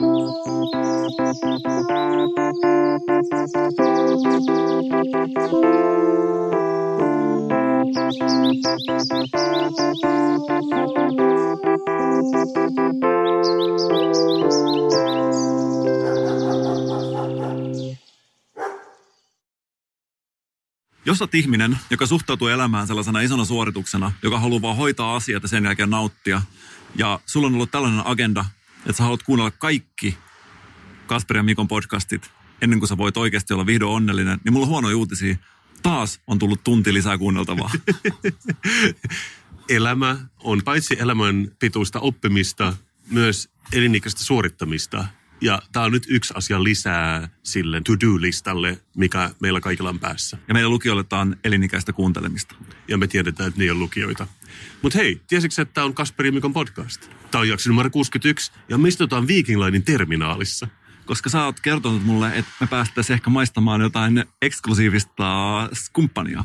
Jos olet ihminen, joka suhtautuu elämään sellaisena isona suorituksena, joka haluaa vaan hoitaa asiat ja sen jälkeen nauttia, ja sulla on ollut tällainen agenda, että sä haluat kuunnella kaikki Kasper ja Mikon podcastit ennen kuin sä voit oikeasti olla vihdoin onnellinen, niin mulla on huonoja uutisia. Taas on tullut tunti lisää kuunneltavaa. Elämä on paitsi elämän pituista oppimista, myös elinikäistä suorittamista. Ja tämä on nyt yksi asia lisää sille to-do-listalle, mikä meillä kaikilla on päässä. Ja meidän lukijoille tämä on elinikäistä kuuntelemista. Ja me tiedetään, että ne on lukijoita. Mutta hei, tiesitkö, että tämä on Kasper ja Mikon podcast? Tämä on jakso numero 61 ja me istutaan Viking Linen terminaalissa. Koska sä oot kertonut mulle, että me päästäisiin ehkä maistamaan jotain eksklusiivista kumppania.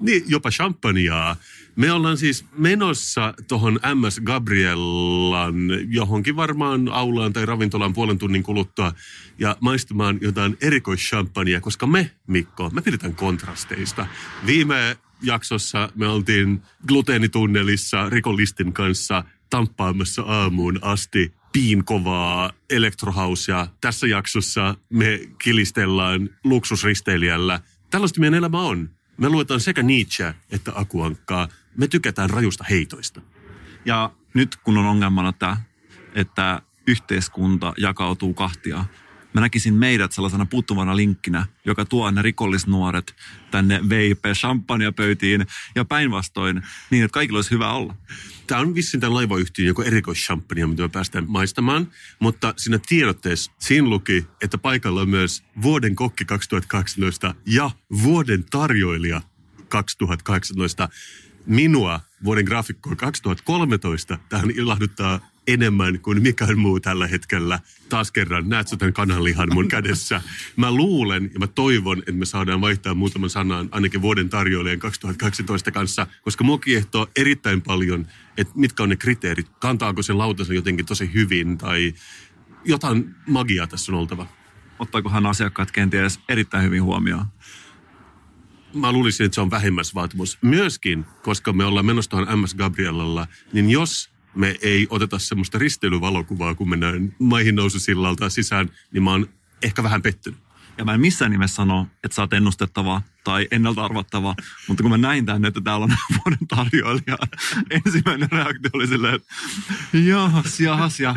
Niin, jopa champagnea. Me ollaan siis menossa tuohon MS Gabriellan johonkin varmaan aulaan tai ravintolaan puolen tunnin kuluttua ja maistamaan jotain erikoischampagnea, koska me, Mikko, me pidetään kontrasteista. Viime jaksossa me oltiin gluteenitunnelissa rikollistin kanssa tamppaamassa aamuun asti piinkovaa elektrohausia. Tässä jaksossa me kilistellään luksusristeilijällä. Tällaista meidän elämä on. Me luetaan sekä Nietzscheä että Akuankkaa. Me tykätään rajusta heitoista. Ja nyt kun on ongelmana tämä, että yhteiskunta jakautuu kahtia, mä näkisin meidät sellaisena puuttuvana linkkinä, joka tuo ne rikollisnuoret tänne VIP-champagnepöytiin ja päinvastoin niin, että kaikilla olisi hyvä olla. Tämä on vissiin tämän laivayhtiön joku erikoischampagne, mitä me päästään maistamaan, mutta siinä tiedotteessa siinä luki, että paikalla on myös vuoden kokki 2018 ja vuoden tarjoilija 2018. Minua vuoden graafikkoa 2013 tähän ilahduttaa enemmän kuin mikään muu tällä hetkellä. Taas kerran, näet sä tämän kananlihan mun kädessä. Mä luulen ja mä toivon, että me saadaan vaihtaa muutaman sanan ainakin vuoden tarjoilijan 2018 kanssa, koska mua kiehtoo erittäin paljon, että mitkä on ne kriteerit. Kantaako sen lautansa jotenkin tosi hyvin tai jotain magiaa tässä on oltava. Ottaakohan asiakkaat kenties erittäin hyvin huomioon? Mä luulisin, että se on vähimmäisvaatimus. Myöskin, koska me ollaan menossa tuohon MS Gabriellalla, niin jos me ei oteta semmoista risteilyvalokuvaa, kun mennään maihin noususillalta sisään, niin mä oon ehkä vähän pettynyt. Ja mä en missään nimessä sano, että sä oot ennustettava tai ennalta arvattava, mutta kun mä näin tämän, että täällä on vuoden tarjoilija, ensimmäinen reaktio oli silleen, että jahas, ja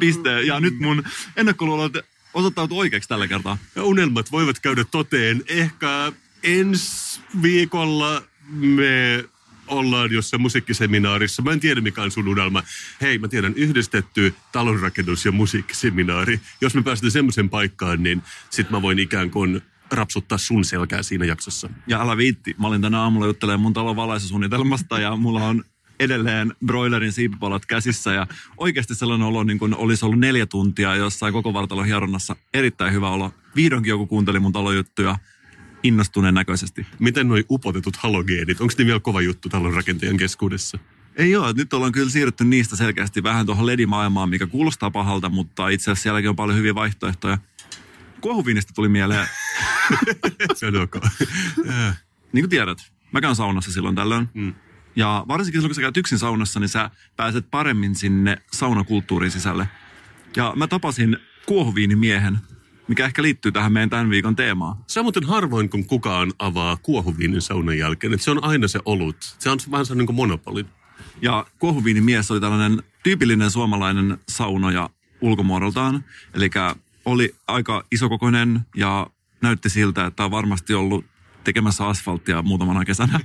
piste, ja nyt mun ennakkoluulot osoittautui oikeaksi tällä kertaa. Ja unelmat voivat käydä toteen. Ehkä ensi viikolla me ollaan jossain musiikkiseminaarissa. Mä en tiedä, mikä on sun unelma. Hei, mä tiedän yhdistetty talonrakennus- ja musiikkiseminaari. Jos me päästään semmoisen paikkaan, niin sit mä voin ikään kuin rapsuttaa sun selkää siinä jaksossa. Ja älä viitti. Mä olin tänä aamulla juttelemaan mun talon valaisusuunnitelmasta ja mulla on edelleen broilerin siipipalat käsissä ja oikeasti sellainen olo niin kuin olisi ollut 4 tuntia jossain koko vartalon hieronnassa. Erittäin hyvä olo. Vihdoinkin joku kuunteli mun talojuttuja innostuneen näköisesti. Miten nuo upotetut halogeenit? Onko ne vielä kova juttu talon rakentajien keskuudessa? Ei ole. Nyt ollaan kyllä siirrytty niistä selkeästi vähän tuohon LED-maailmaan, mikä kuulostaa pahalta, mutta itse asiassa sielläkin on paljon hyviä vaihtoehtoja. Kuohuviinistä tuli mieleen. Niin kuin tiedät, mä käyn saunassa silloin tällöin. Mm. Ja varsinkin silloin, kun sä käyt yksin saunassa, niin sä pääset paremmin sinne saunakulttuurin sisälle. Ja mä tapasin kuohuviinimiehen, mikä ehkä liittyy tähän meidän tämän viikon teemaan. Se on muuten harvoin, kun kukaan avaa kuohuviinin saunan jälkeen. Että se on aina se olut. Se on vähän sellainen kuin monopoli. Ja kuohuviinimies oli tällainen tyypillinen suomalainen saunoja ulkomuodoltaan. Eli oli aika isokokoinen ja näytti siltä, että on varmasti ollut tekemässä asfalttia muutamana kesänä.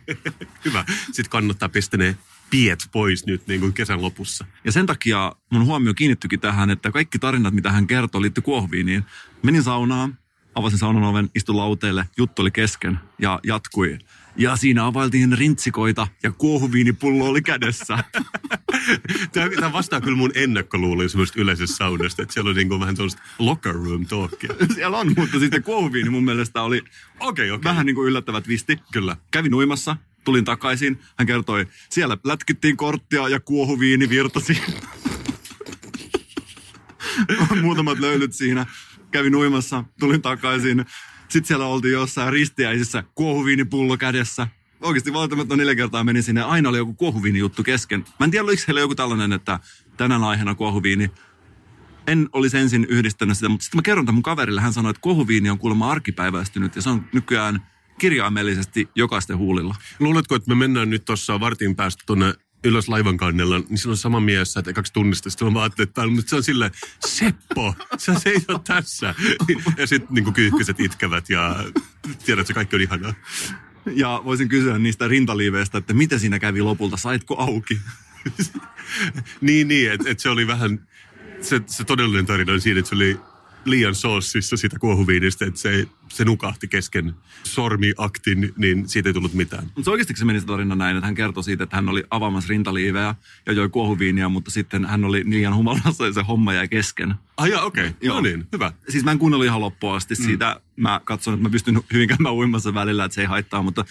Hyvä. Sitten kannattaa pistää ne piet pois nyt niin kuin kesän lopussa. Ja sen takia mun huomio kiinnittyikin tähän, että kaikki tarinat, mitä hän kertoi, liittyi kuohuviiniin. Menin saunaan, avasin saunan oven, istuin lauteelle, juttu oli kesken ja jatkui. Ja siinä availtiin rintsikoita ja kuohuviinipullo oli kädessä. Tämä vastaa kyllä mun ennakkoluuliin semmoista yleisessä saunasta, että siellä on niin kuin vähän tuollaista locker room talkia. Siellä on, mutta sitten kuohuviini mun mielestä oli okay. Vähän niin kuin yllättävä twisti. Kyllä. Kävin uimassa, tulin takaisin, hän kertoi, siellä lätkittiin korttia ja kuohuviini virtasi. muutamat löylyt siinä. Kävin uimassa, tulin takaisin. Sitten siellä oltiin jossain ristiäisissä, kuohuviinipullo kädessä. Oikeasti valtamatta 4 kertaa meni sinne. Aina oli joku kuohuviinijuttu kesken. Mä en tiedä, oliko heillä joku tällainen, että tänään aiheena kuohuviini. En olisi ensin yhdistänyt sitä, mutta sitten mä kerron tämän mun kaverille. Hän sanoi, että kuohuviini on kuulemma arkipäiväistynyt ja se on nykyään kirjaimellisesti jokaisten huulilla. Luuletko, että me mennään nyt tuossa vartin päästä tuonne ylös laivan kannella, niin sillä on sama mies, että 2 tunnista. Sitten mä ajattelin, että mutta se on silleen, Seppo, sä seisot tässä. Ja sitten niin kyyhkyset itkevät ja tiedät, että se kaikki on ihanaa. Ja voisin kysyä niistä rintaliiveistä, että mitä siinä kävi lopulta, saitko auki? niin, että se oli vähän, se todellinen tarina on siinä, että se oli liian soossissa siitä kuohuviinistä, että se nukahti kesken sormiaktin, niin siitä ei tullut mitään. Mutta oikeasti se meni se tarina näin, että hän kertoi siitä, että hän oli avaamassa rintaliiveä ja joi kuohuviinia, mutta sitten hän oli liian humalassa ja se homma jäi kesken. Ah jaa, okei. Okay. No niin, hyvä. Siis mä en kuunnellut ihan loppuun asti siitä. Mä katson, että mä pystyn hyvin käymään uimassa välillä, että se ei haittaa, mutta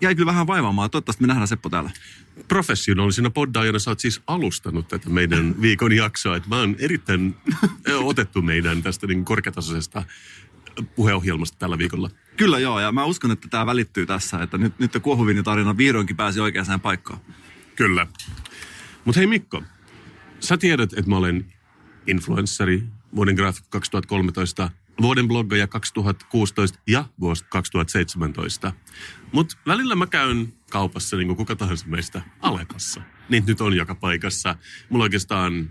jäi kyllä vähän vaivaamaan. Toivottavasti me nähdään Seppo täällä. Professionaalisena poddaajana sä oot siis alustanut tätä meidän viikon jaksoa. Että mä oon erittäin otettu meidän tästä niin korkeatasoisesta puheohjelmasta tällä viikolla. Kyllä joo, ja mä uskon, että tää välittyy tässä. Että nyt kuohuviinitarina vihdoinkin pääsi oikeaan paikkaan. Kyllä. Mutta hei Mikko, sä tiedät, että mä olen influenssari, vuoden graafikko 2013, vuoden bloggaja 2016 ja vuosi 2017. Mutta välillä mä käyn kaupassa niin kuin kuka tahansa meistä Alepassa. Niitä nyt on joka paikassa. Mulla oikeastaan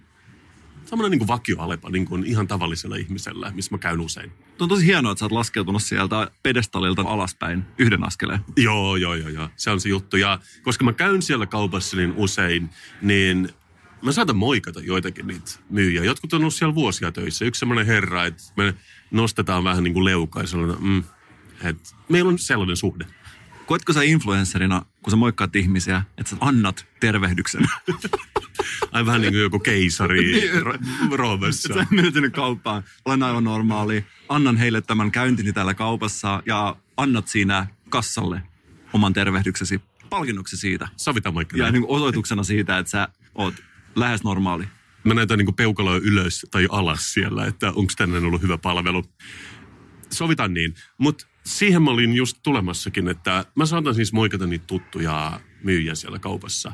semmoinen niin kuin vakioalepa niin kuin ihan tavallisella ihmisellä, missä mä käyn usein. Tuo on tosi hienoa, että sä oot laskeutunut sieltä pedestalilta alaspäin yhden askeleen. Joo. Se on se juttu. Ja koska mä käyn siellä kaupassa niin usein, niin mä saatan moikata joitakin niitä myyjiä. Jotkut on ollut siellä vuosia töissä. Yksi semmoinen herra, että me nostetaan vähän niin kuin leukaa ja sanotaan, että meillä on sellainen suhde. Koetko sä influensserina, kun sä moikkaat ihmisiä, että sä annat tervehdyksen? Ai vähän niin kuin joku keisari Roomassa. Sä menet sinne kauppaan, olen aivan normaali. Annan heille tämän käyntini täällä kaupassa ja annat siinä kassalle oman tervehdyksesi palkinnoksi siitä. Savita moikka. Ja niin osoituksena siitä, että sä oot lähes normaali. Mä näytän niin kuin peukaloa ylös tai alas siellä, että onko tänään ollut hyvä palvelu. Sovitaan niin, mutta siihen mä olin just tulemassakin, että mä saatan siis moikata niitä tuttuja myyjiä siellä kaupassa.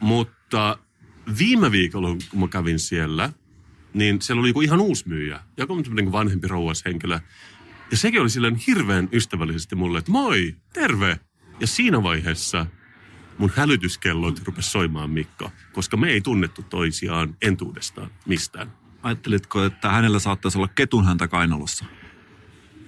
Mutta viime viikolla, kun mä kävin siellä, niin siellä oli joku ihan uusi myyjä, joku niin vanhempi rouvashenkilö. Ja sekin oli silleen hirveän ystävällisesti mulle, että moi, terve. Ja siinä vaiheessa mun hälytyskellot rupesi soimaan, Mikko, koska me ei tunnettu toisiaan entuudestaan mistään. Ajattelitko, että hänellä saattaisi olla ketunhäntä kainalossa?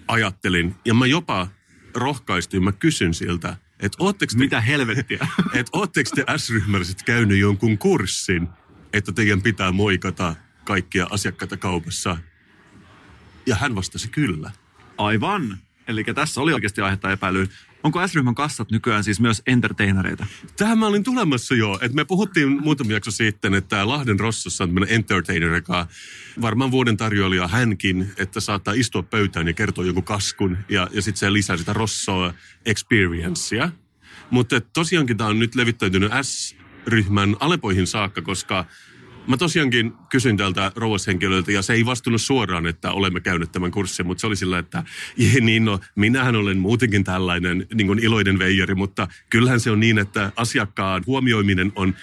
Ajattelin. Ja mä jopa rohkaistuin, mä kysyn siltä, että ootteko te... Mitä helvettiä? Että ootteko te S-ryhmäläiset käynyt jonkun kurssin, että teidän pitää moikata kaikkia asiakkaita kaupassa? Ja hän vastasi kyllä. Aivan. Eli tässä oli oikeasti aihetta epäilyyn. Onko S-ryhmän kassat nykyään siis myös entertainereita? Tähän mä olin tulemassa jo. Me puhuttiin muutama jakso sitten, että Lahden Rossossa on tämmöinen entertainer, joka varmaan vuoden tarjoilija hänkin, että saattaa istua pöytään ja kertoa jonkun kaskun. Ja sitten se lisää sitä Rossoa experiencea. Mutta tosiaankin tämä on nyt levittäytynyt S-ryhmän Alepoihin saakka, koska mä tosiaankin kysyin tältä rouvashenkilöltä, ja se ei vastunut suoraan, että olemme käyneet tämän kurssin, mutta se oli sillä, että niin no, minähän olen muutenkin tällainen niin kuin iloinen veijari, mutta kyllähän se on niin, että asiakkaan huomioiminen on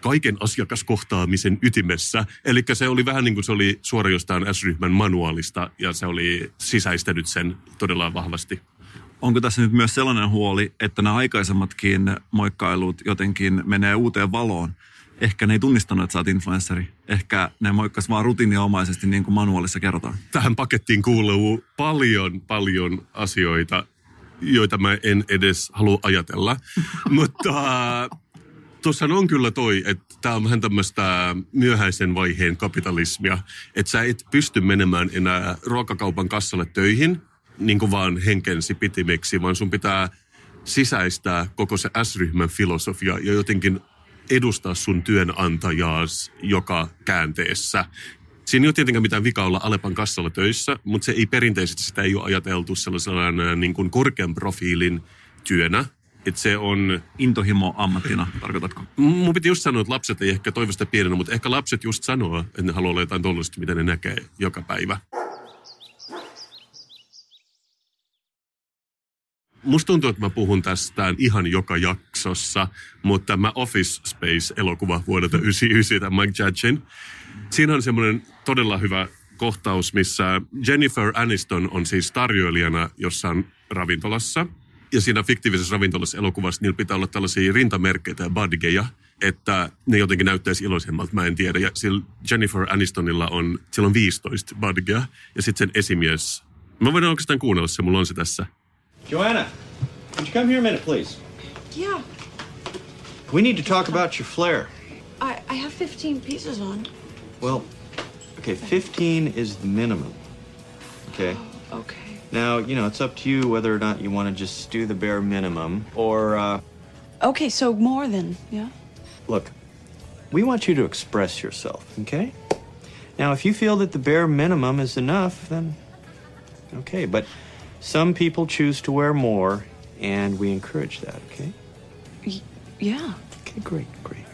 kaiken asiakaskohtaamisen ytimessä. Eli se oli vähän niin kuin se oli suora jostain S-ryhmän manuaalista, ja se oli sisäistänyt sen todella vahvasti. Onko tässä nyt myös sellainen huoli, että nämä aikaisemmatkin moikkailut jotenkin menee uuteen valoon? Ehkä ne ei tunnistanut, että sä oot influenssari. Ehkä ne moikkas vaan rutiiniomaisesti, niin kuin manuaalissa kerrotaan. Tähän pakettiin kuuluu paljon asioita, joita mä en edes halua ajatella. Mutta tuossa on kyllä toi, että tää on vähän tämmöistä myöhäisen vaiheen kapitalismia. Että sä et pysty menemään enää ruokakaupan kassalle töihin, niin kuin vaan henkensi pitimeksi, vaan sun pitää sisäistää koko se S-ryhmän filosofia ja jotenkin edustaa sun työnantajaas joka käänteessä. Siinä ei ole tietenkään mitään vikaa olla Alepan kassalla töissä, mutta se ei perinteisesti sitä ei ole ajateltu sellaisena niin kuin korkean profiilin työnä, että se on... Intohimo ammattina, tarkoitatko? Mun piti just sanoa, että lapset ei ehkä toivosta pienenä, mutta ehkä lapset just sanoo, että ne haluaa olla jotain tollaista, mitä ne näkee joka päivä. Musta tuntuu, että mä puhun tästä ihan joka jaksossa, mutta tämä Office Space-elokuva vuodelta 1999, tämä Mike Judgen, siinä on semmoinen todella hyvä kohtaus, missä Jennifer Aniston on siis tarjoilijana jossain ravintolassa. Ja siinä fiktiivisessä ravintolassa elokuvassa niillä pitää olla tällaisia rintamerkkejä ja badgeja, että ne jotenkin näyttäisi iloisemmalta, mä en tiedä. Ja sillä Jennifer Anistonilla on, siellä on 15 badgeja ja sitten sen esimies. Mä voin oikeastaan kuunnella se, mulla on se tässä. Joanna, would you come here a minute, please? Yeah. We need to talk about your flare. I have 15 pieces on. Well, okay, 15 is the minimum. Okay. Oh, okay. Now, you know, it's up to you whether or not you want to just do the bare minimum or... Okay, so more than, yeah? Look, we want you to express yourself, okay? Now, if you feel that the bare minimum is enough, then okay. But some people choose to wear more, and we encourage that, okay? Yeah. Okay, great.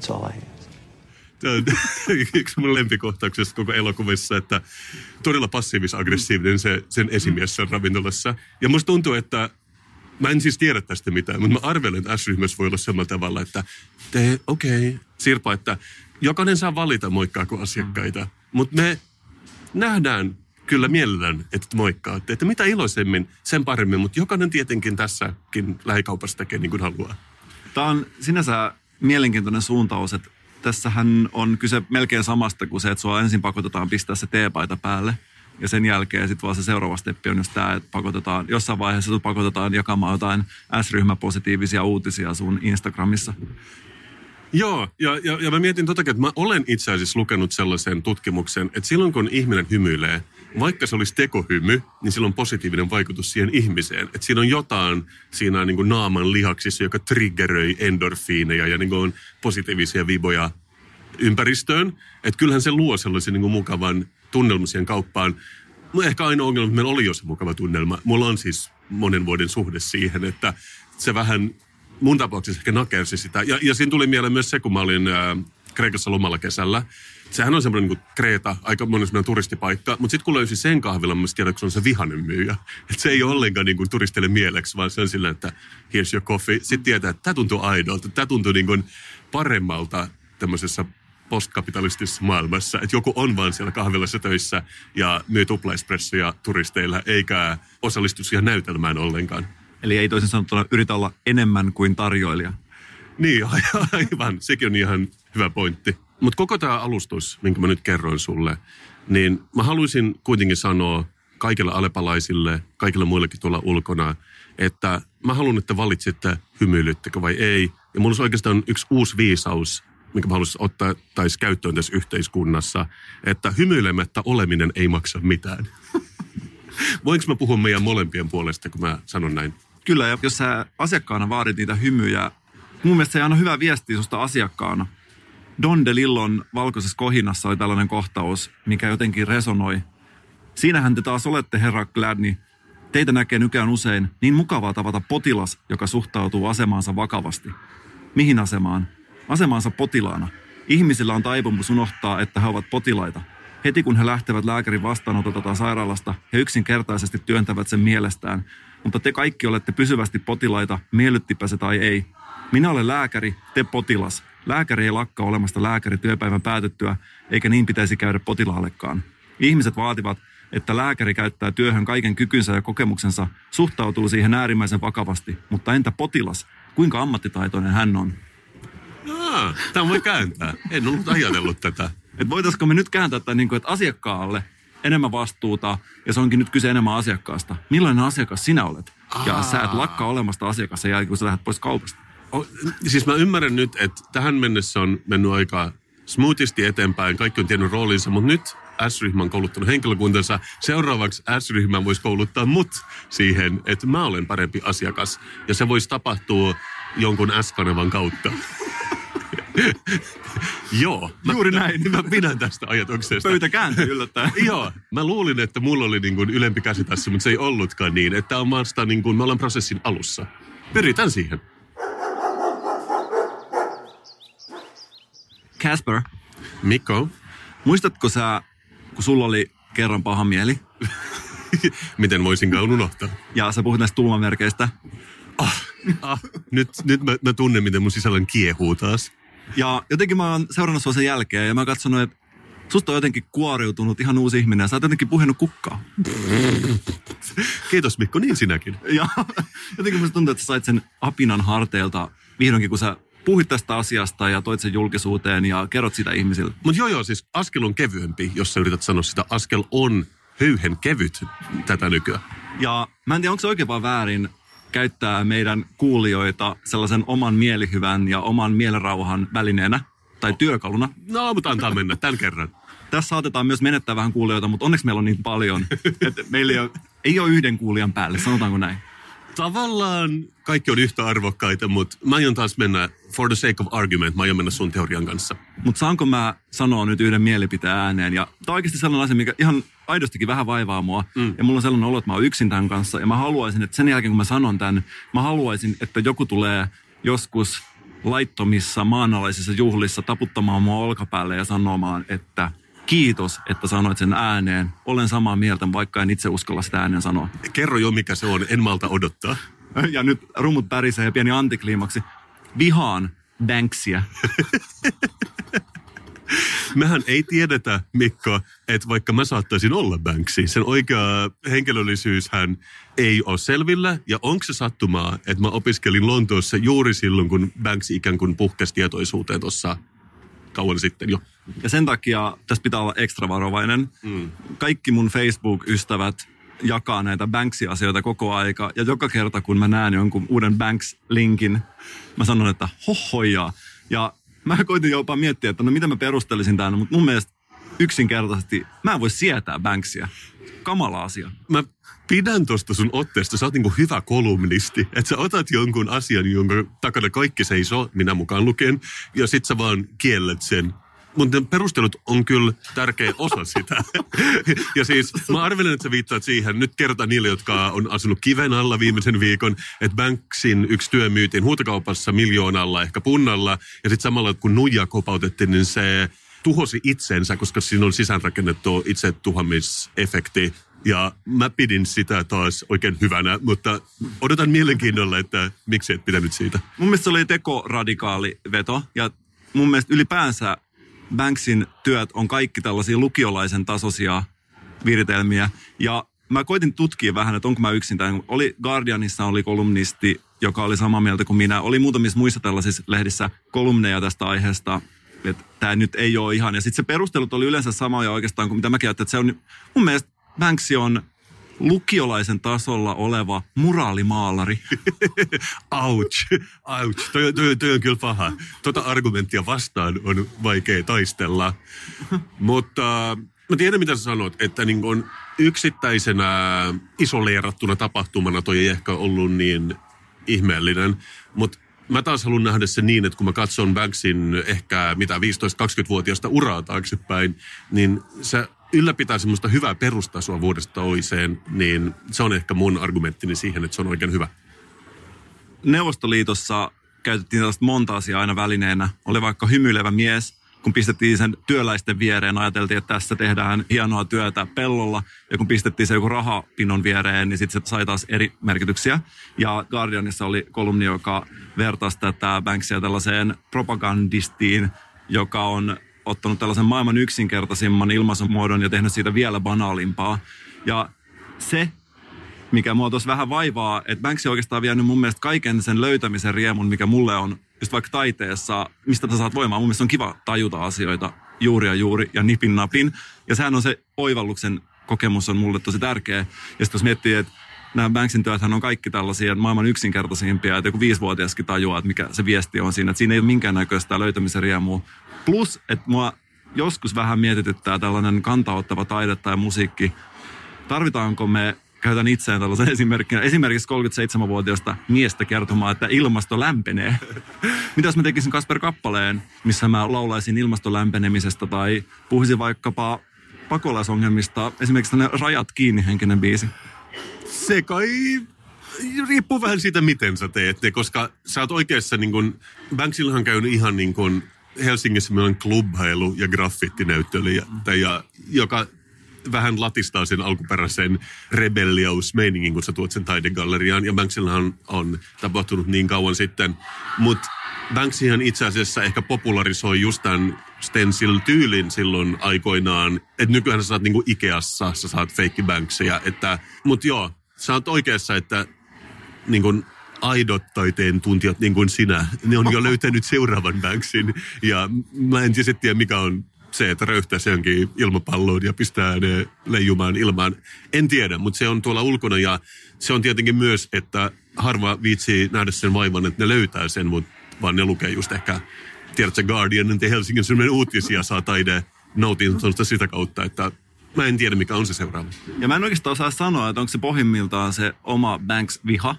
That's all I have. Yksi mun lempikohtauksesta koko elokuvissa, että todella passiivis-aggressiivinen sen esimies sen ravintolassa. Ja musta tuntuu, että mä en siis tiedä tästä mitään, mutta mä arvelen, että S-ryhmässä voi olla samalla tavalla, että Sirpa, että jokainen saa valita moikkaako asiakkaita, mutta me nähdään kyllä mielellään, että moikkaatte, että mitä iloisemmin, sen paremmin, mutta jokainen tietenkin tässäkin lähikaupassa tekee niin kuin haluaa. Tämä on sinänsä mielenkiintoinen suuntaus, että tässähän on kyse melkein samasta kuin se, että sua ensin pakotetaan pistää se teepaita päälle ja sen jälkeen sitten vaan se seuraava steppi on just tämä, että pakotetaan, jossain vaiheessa sut pakotetaan jakamaan jotain S-ryhmäpositiivisia uutisia sun Instagramissa. Joo, ja mä mietin totakin, että mä olen itse asiassa lukenut sellaisen tutkimuksen, että silloin kun ihminen hymyilee, vaikka se olisi tekohymy, niin sillä on positiivinen vaikutus siihen ihmiseen. Että siinä on jotain siinä niin kuin naaman lihaksissa, joka triggeröi endorfiineja ja niin kuin on positiivisia viboja ympäristöön. Että kyllähän se luo sellaisen niin kuin mukavan tunnelman siihen kauppaan. Ehkä ainoa ongelma, että meillä oli jo se mukava tunnelma. Mulla on siis monen vuoden suhde siihen, että se vähän... Mun tapauksessa ehkä nakersi sitä. Ja siinä tuli mieleen myös se, kun mä olin Kreikassa lomalla kesällä. Sehän on semmoinen niin kuin Kreta, aika monen semmoinen turistipaikka. Mutta sitten kun löysin sen kahvilan, mä tiedän, kun se on se vihainen myyjä. Että se ei ole ollenkaan niin kuin turistille mieleksi, vaan se on sillä, että here's your coffee. Sitten tietää, että tämä tuntuu aidolta. Tämä tuntuu niin kuin paremmalta tämmöisessä postkapitalistisessa maailmassa. Että joku on vaan siellä kahvilassa töissä ja myy tuplaespressoja turisteilla, eikä osallistu siihen näytelmään ollenkaan. Eli ei toisin sanottuna yritä olla enemmän kuin tarjoilija. Niin, aivan. Sekin on ihan hyvä pointti. Mutta koko tämä alustus, minkä mä nyt kerroin sulle, niin mä haluaisin kuitenkin sanoa kaikille alepalaisille, kaikille muillekin tuolla ulkona, että mä haluan, että valitsette, hymyilyttekö vai ei. Ja mulla olisi oikeastaan yksi uusi viisaus, minkä mä haluaisin ottaa taisi käyttöön tässä yhteiskunnassa, että hymyilemättä oleminen ei maksa mitään. Voinko mä puhua meidän molempien puolesta, kun mä sanon näin? Kyllä, ja jos sä asiakkaana vaadit niitä hymyjä, mun mielestä se ei aina hyvä viestiä susta asiakkaana. Don DeLillon Valkoisessa kohinassa oli tällainen kohtaus, mikä jotenkin resonoi. Siinähän te taas olette, herra Gladney. Teitä näkee nykään usein niin mukavaa tavata potilas, joka suhtautuu asemaansa vakavasti. Mihin asemaan? Asemaansa potilaana. Ihmisillä on taipumus unohtaa, että he ovat potilaita. Heti kun he lähtevät lääkärin vastaanotolta tai sairaalasta, he yksinkertaisesti työntävät sen mielestään. Mutta te kaikki olette pysyvästi potilaita, miellyttipä se tai ei. Minä olen lääkäri, te potilas. Lääkäri ei lakkaa olemasta lääkäri työpäivän päätettyä, eikä niin pitäisi käydä potilaallekaan. Ihmiset vaativat, että lääkäri käyttää työhön kaiken kykynsä ja kokemuksensa, suhtautuu siihen äärimmäisen vakavasti. Mutta entä potilas? Kuinka ammattitaitoinen hän on? Tämä voi kääntää. En ollut ajatellut tätä. Että voitaisko me nyt kääntää tämän, niin kuin, että asiakkaalle enemmän vastuuta, ja se onkin nyt kyse enemmän asiakkaasta. Millainen asiakas sinä olet? Ja sä et lakkaa olemasta asiakas sen jälkeen, kun sä lähdet pois kaupasta. Siis mä ymmärrän nyt, että tähän mennessä on mennyt aika smoothisti eteenpäin. Kaikki on tiennyt roolinsa, mutta nyt S-ryhmä on kouluttanut henkilökuntansa. Seuraavaksi S-ryhmä voisi kouluttaa mut siihen, että mä olen parempi asiakas. Ja se voisi tapahtua jonkun S-kanavan kautta. Joo. Juuri näin. Mä pidän tästä ajatuksesta. Pöytä kääntyy yllättäen. Joo. Mä luulin, että mulla oli niin kuin ylempi käsi tässä, mutta se ei ollutkaan niin. Että on maasta niin kuin, me ollaan prosessin alussa. Pyritään siihen. Kasper. Mikko. Muistatko sä, kun sulla oli kerran paha mieli? Miten voisinkaan unohtaa? Ja sä puhut näistä tulmamerkeistä. Nyt mä tunnen, miten mun sisällön kiehuu taas. Ja jotenkin mä oon seurannut sua sen jälkeen ja mä oon katsonut, että susta on jotenkin kuoriutunut ihan uusi ihminen ja sä oot jotenkin puhennut kukkaa. Kiitos Mikko, niin sinäkin. Ja jotenkin musta tuntuu, että sä sait sen apinan harteilta vihdoinkin, kun sä puhuit tästä asiasta ja toit sen julkisuuteen ja kerrot sitä ihmisille. Mut joo, siis askel on kevyempi, jos sä yrität sanoa sitä. Askel on höyhen kevyt tätä nykyään. Ja mä en tiedä, onko se oikein vaan väärin käyttää meidän kuulijoita sellaisen oman mielihyvän ja oman mielenrauhan välineenä tai työkaluna. No, mutta antaa mennä tämän kerran. Tässä saatetaan myös menettää vähän kuulijoita, mutta onneksi meillä on niin paljon, että meillä ei ole yhden kuulijan päälle, sanotaanko näin. Tavallaan kaikki on yhtä arvokkaita, mutta mä aion taas mennä, for the sake of argument, mä aion mennä sun teorian kanssa. Mutta saanko mä sanoa nyt yhden mielipiteen ääneen? Ja tää on oikeasti sellainen asia, mikä ihan aidostikin vähän vaivaa mua. Ja mulla on sellainen olo, että mä oon yksin tämän kanssa. Ja mä haluaisin, että sen jälkeen kun mä sanon tämän, mä haluaisin, että joku tulee joskus laittomissa maanalaisissa juhlissa taputtamaan mua olkapäälle ja sanomaan, että kiitos, että sanoit sen ääneen. Olen samaa mieltä, vaikka en itse uskalla sitä ääneen sanoa. Kerro jo, mikä se on. En malta odottaa. Ja nyt rummut pärisee ja pieni antikliimaksi. Vihaan Banksyä. Mehän ei tiedetä, Mikko, että vaikka mä saattaisin olla Banksy, sen oikea henkilöllisyyshän ei ole selvillä. Ja onko se sattumaa, että mä opiskelin Lontoossa juuri silloin, kun Banksy ikään kuin puhkesi tietoisuuteen tuossa kauan sitten jo. Ja sen takia tässä pitää olla ekstra varovainen. Kaikki mun Facebook-ystävät jakaa näitä Banksy-asioita koko aika. Ja joka kerta, kun mä näen jonkun uuden Banks-linkin, mä sanon, että hohojaa. Ja mä koitin jopa miettiä, että no mitä mä perustelisin tämän, mutta mun mielestä yksinkertaisesti mä en voi sietää Banksyä. Kamala asia. Mä pidän tosta sun otteesta. Sä oot niinku hyvä kolumnisti. Että sä otat jonkun asian, jonka takana kaikki seisoo, minä mukaan lukien, ja sit sä vaan kiellät sen. Mutta perustelut on kyllä tärkeä osa sitä. Ja siis mä arvelen, että sä viittaat siihen nyt kerta niille, jotka on asunut kiven alla viimeisen viikon, että Banksyn yksi työ myytiin huutokaupassa 1 miljoonalla, ehkä punnalla. Ja sitten samalla kun nuija kopautettiin, niin se tuhosi itsensä, koska siinä on sisäänrakennettu itse tuhoamisefekti. Ja mä pidin sitä taas oikein hyvänä, mutta odotan mielenkiinnolla, että miksi et pitänyt siitä. Mun mielestä se oli tekoradikaali veto. Ja mun mielestä ylipäänsä Banksyn työt on kaikki tällaisia lukiolaisen tasoisia viritelmiä. Ja mä koitin tutkia vähän, että onko mä yksin. Oli Guardianissa oli kolumnisti, joka oli samaa mieltä kuin minä. Oli muutamissa muissa tällaisissa lehdissä kolumneja tästä aiheesta. Että tää nyt ei ole ihan. Ja sitten se perustelut oli yleensä samoja oikeastaan kuin mitä mä käytän. Se on mun mielestä Banksy on lukiolaisen tasolla oleva moraalimaalari. Ouch. Toi on kyllä paha. Tota argumenttia vastaan on vaikea taistella. Mutta mä tiedän, mitä sä sanot, että niin kun yksittäisenä isoleerattuna tapahtumana toi ei ehkä ollut niin ihmeellinen, mutta mä taas haluan nähdä se niin, että kun mä katson Banksyn ehkä 15-20-vuotiaasta uraa taaksepäin, niin se ylläpitää semmoista hyvää perustasoa vuodesta toiseen, niin se on ehkä mun argumenttini siihen, että se on oikein hyvä. Neuvostoliitossa käytettiin tällaista monta asiaa aina välineenä. Oli vaikka hymyilevä mies, kun pistettiin sen työläisten viereen, ajateltiin, että tässä tehdään hienoa työtä pellolla. Ja kun pistettiin se joku rahapinon viereen, niin sitten se sai taas eri merkityksiä. Ja Guardianissa oli kolumni, joka vertasi tätä Banksyä tällaiseen propagandistiin, joka on ottanut tällaisen maailman yksinkertaisimman ilmaisumuodon ja tehnyt siitä vielä banaalimpaa. Ja se, mikä mua tuossa vähän vaivaa, että Banksy oikeastaan vienyt mun mielestä kaiken sen löytämisen riemun, mikä mulle on, just vaikka taiteessa, mistä sä saat voimaa. Mun mielestä on kiva tajuta asioita juuri ja nipin napin. Ja sehän on se oivalluksen kokemus on mulle tosi tärkeä. Ja sitten jos miettii, että nämä Banksyn työthän on kaikki tällaisia maailman yksinkertaisimpia, että joku 5-vuotiaskin tajuaa, että mikä se viesti on siinä. Että siinä ei ole minkäännäköistä löytämisen riemua. Plus, että mua joskus vähän mietityttää tällainen kantaa ottava taide tai musiikki. Tarvitaanko me, käytän itseään tällaisen esimerkkinä, esimerkiksi 37-vuotiaasta miestä kertomaan, että ilmasto lämpenee. Mitä jos mä tekisin Kasper kappaleen, missä mä laulaisin ilmaston lämpenemisestä tai puhuisin vaikkapa pakolaisongelmista, esimerkiksi tällainen Rajat kiinni -henkinen biisi. Se kai riippuu vähän siitä, miten sä teet ne, koska sä oot oikeassa niin kuin, Banksyllahan on käynyt ihan niin kuin Helsingissä meillä on klubhailu ja graffitinäyttelijä, joka vähän latistaa sen alkuperäisen rebelliausmeiningin, kun sä tuot sen taidegalleriaan. Ja Banksyllahan on tapahtunut niin kauan sitten. Mutta Banksyhan itse asiassa ehkä popularisoi just tämän stencil-tyylin silloin aikoinaan. Että nykyään sä saat niinku Ikeassa, sä saat fake Banksyä. Mutta joo, sä oot oikeassa, että niinku aidot taiteen tuntijat niin kuin sinä, ne on jo löytänyt seuraavan Banksyn. Ja mä en tiedä, mikä on se, että röyhtäisi johonkin ilmapalloon ja pistää ne leijumaan ilmaan. En tiedä, mutta se on tuolla ulkona ja se on tietenkin myös, että harva viitsii nähdä sen vaivan, että ne löytää sen, mutta vaan ne lukee just ehkä, tiedätkö, Guardianin ja Helsingin Sanomien uutisia saa taide nautin sanosta sitä kautta, että mä en tiedä, mikä on se seuraava. Ja mä en oikeastaan osaa sanoa, että onko se pohjimmiltaan se oma Banks-viha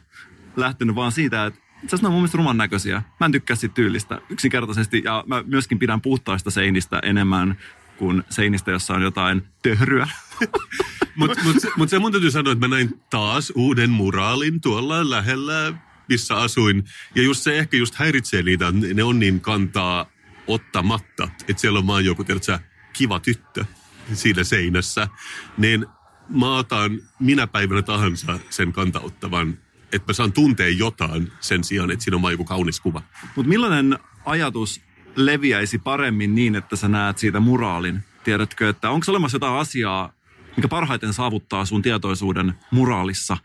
lähtenyt vaan siitä, että itse asiassa on mun mielestä ruman näköisiä. Mä en tykkää siitä tyylistä yksinkertaisesti ja mä myöskin pidän puhtaista seinistä enemmän kuin seinistä, jossa on jotain töhryä. Mutta se mun täytyy sanoa, että mä näin taas uuden muraalin tuolla lähellä, missä asuin. Ja just se ehkä just häiritsee niitä, ne on niin kantaa ottamatta. Että siellä on vaan joku, tiedätkö, kiva tyttö siinä seinässä. Niin mä otan minä päivänä tahansa sen kantauttavan, että mä saan tuntea jotain sen sijaan, että siinä on vaan joku kaunis kuva. Mutta millainen ajatus leviäisi paremmin niin, että sä näet siitä muraalin? Tiedätkö, että onko olemassa jotain asiaa, mikä parhaiten saavuttaa sun tietoisuuden muraalissa?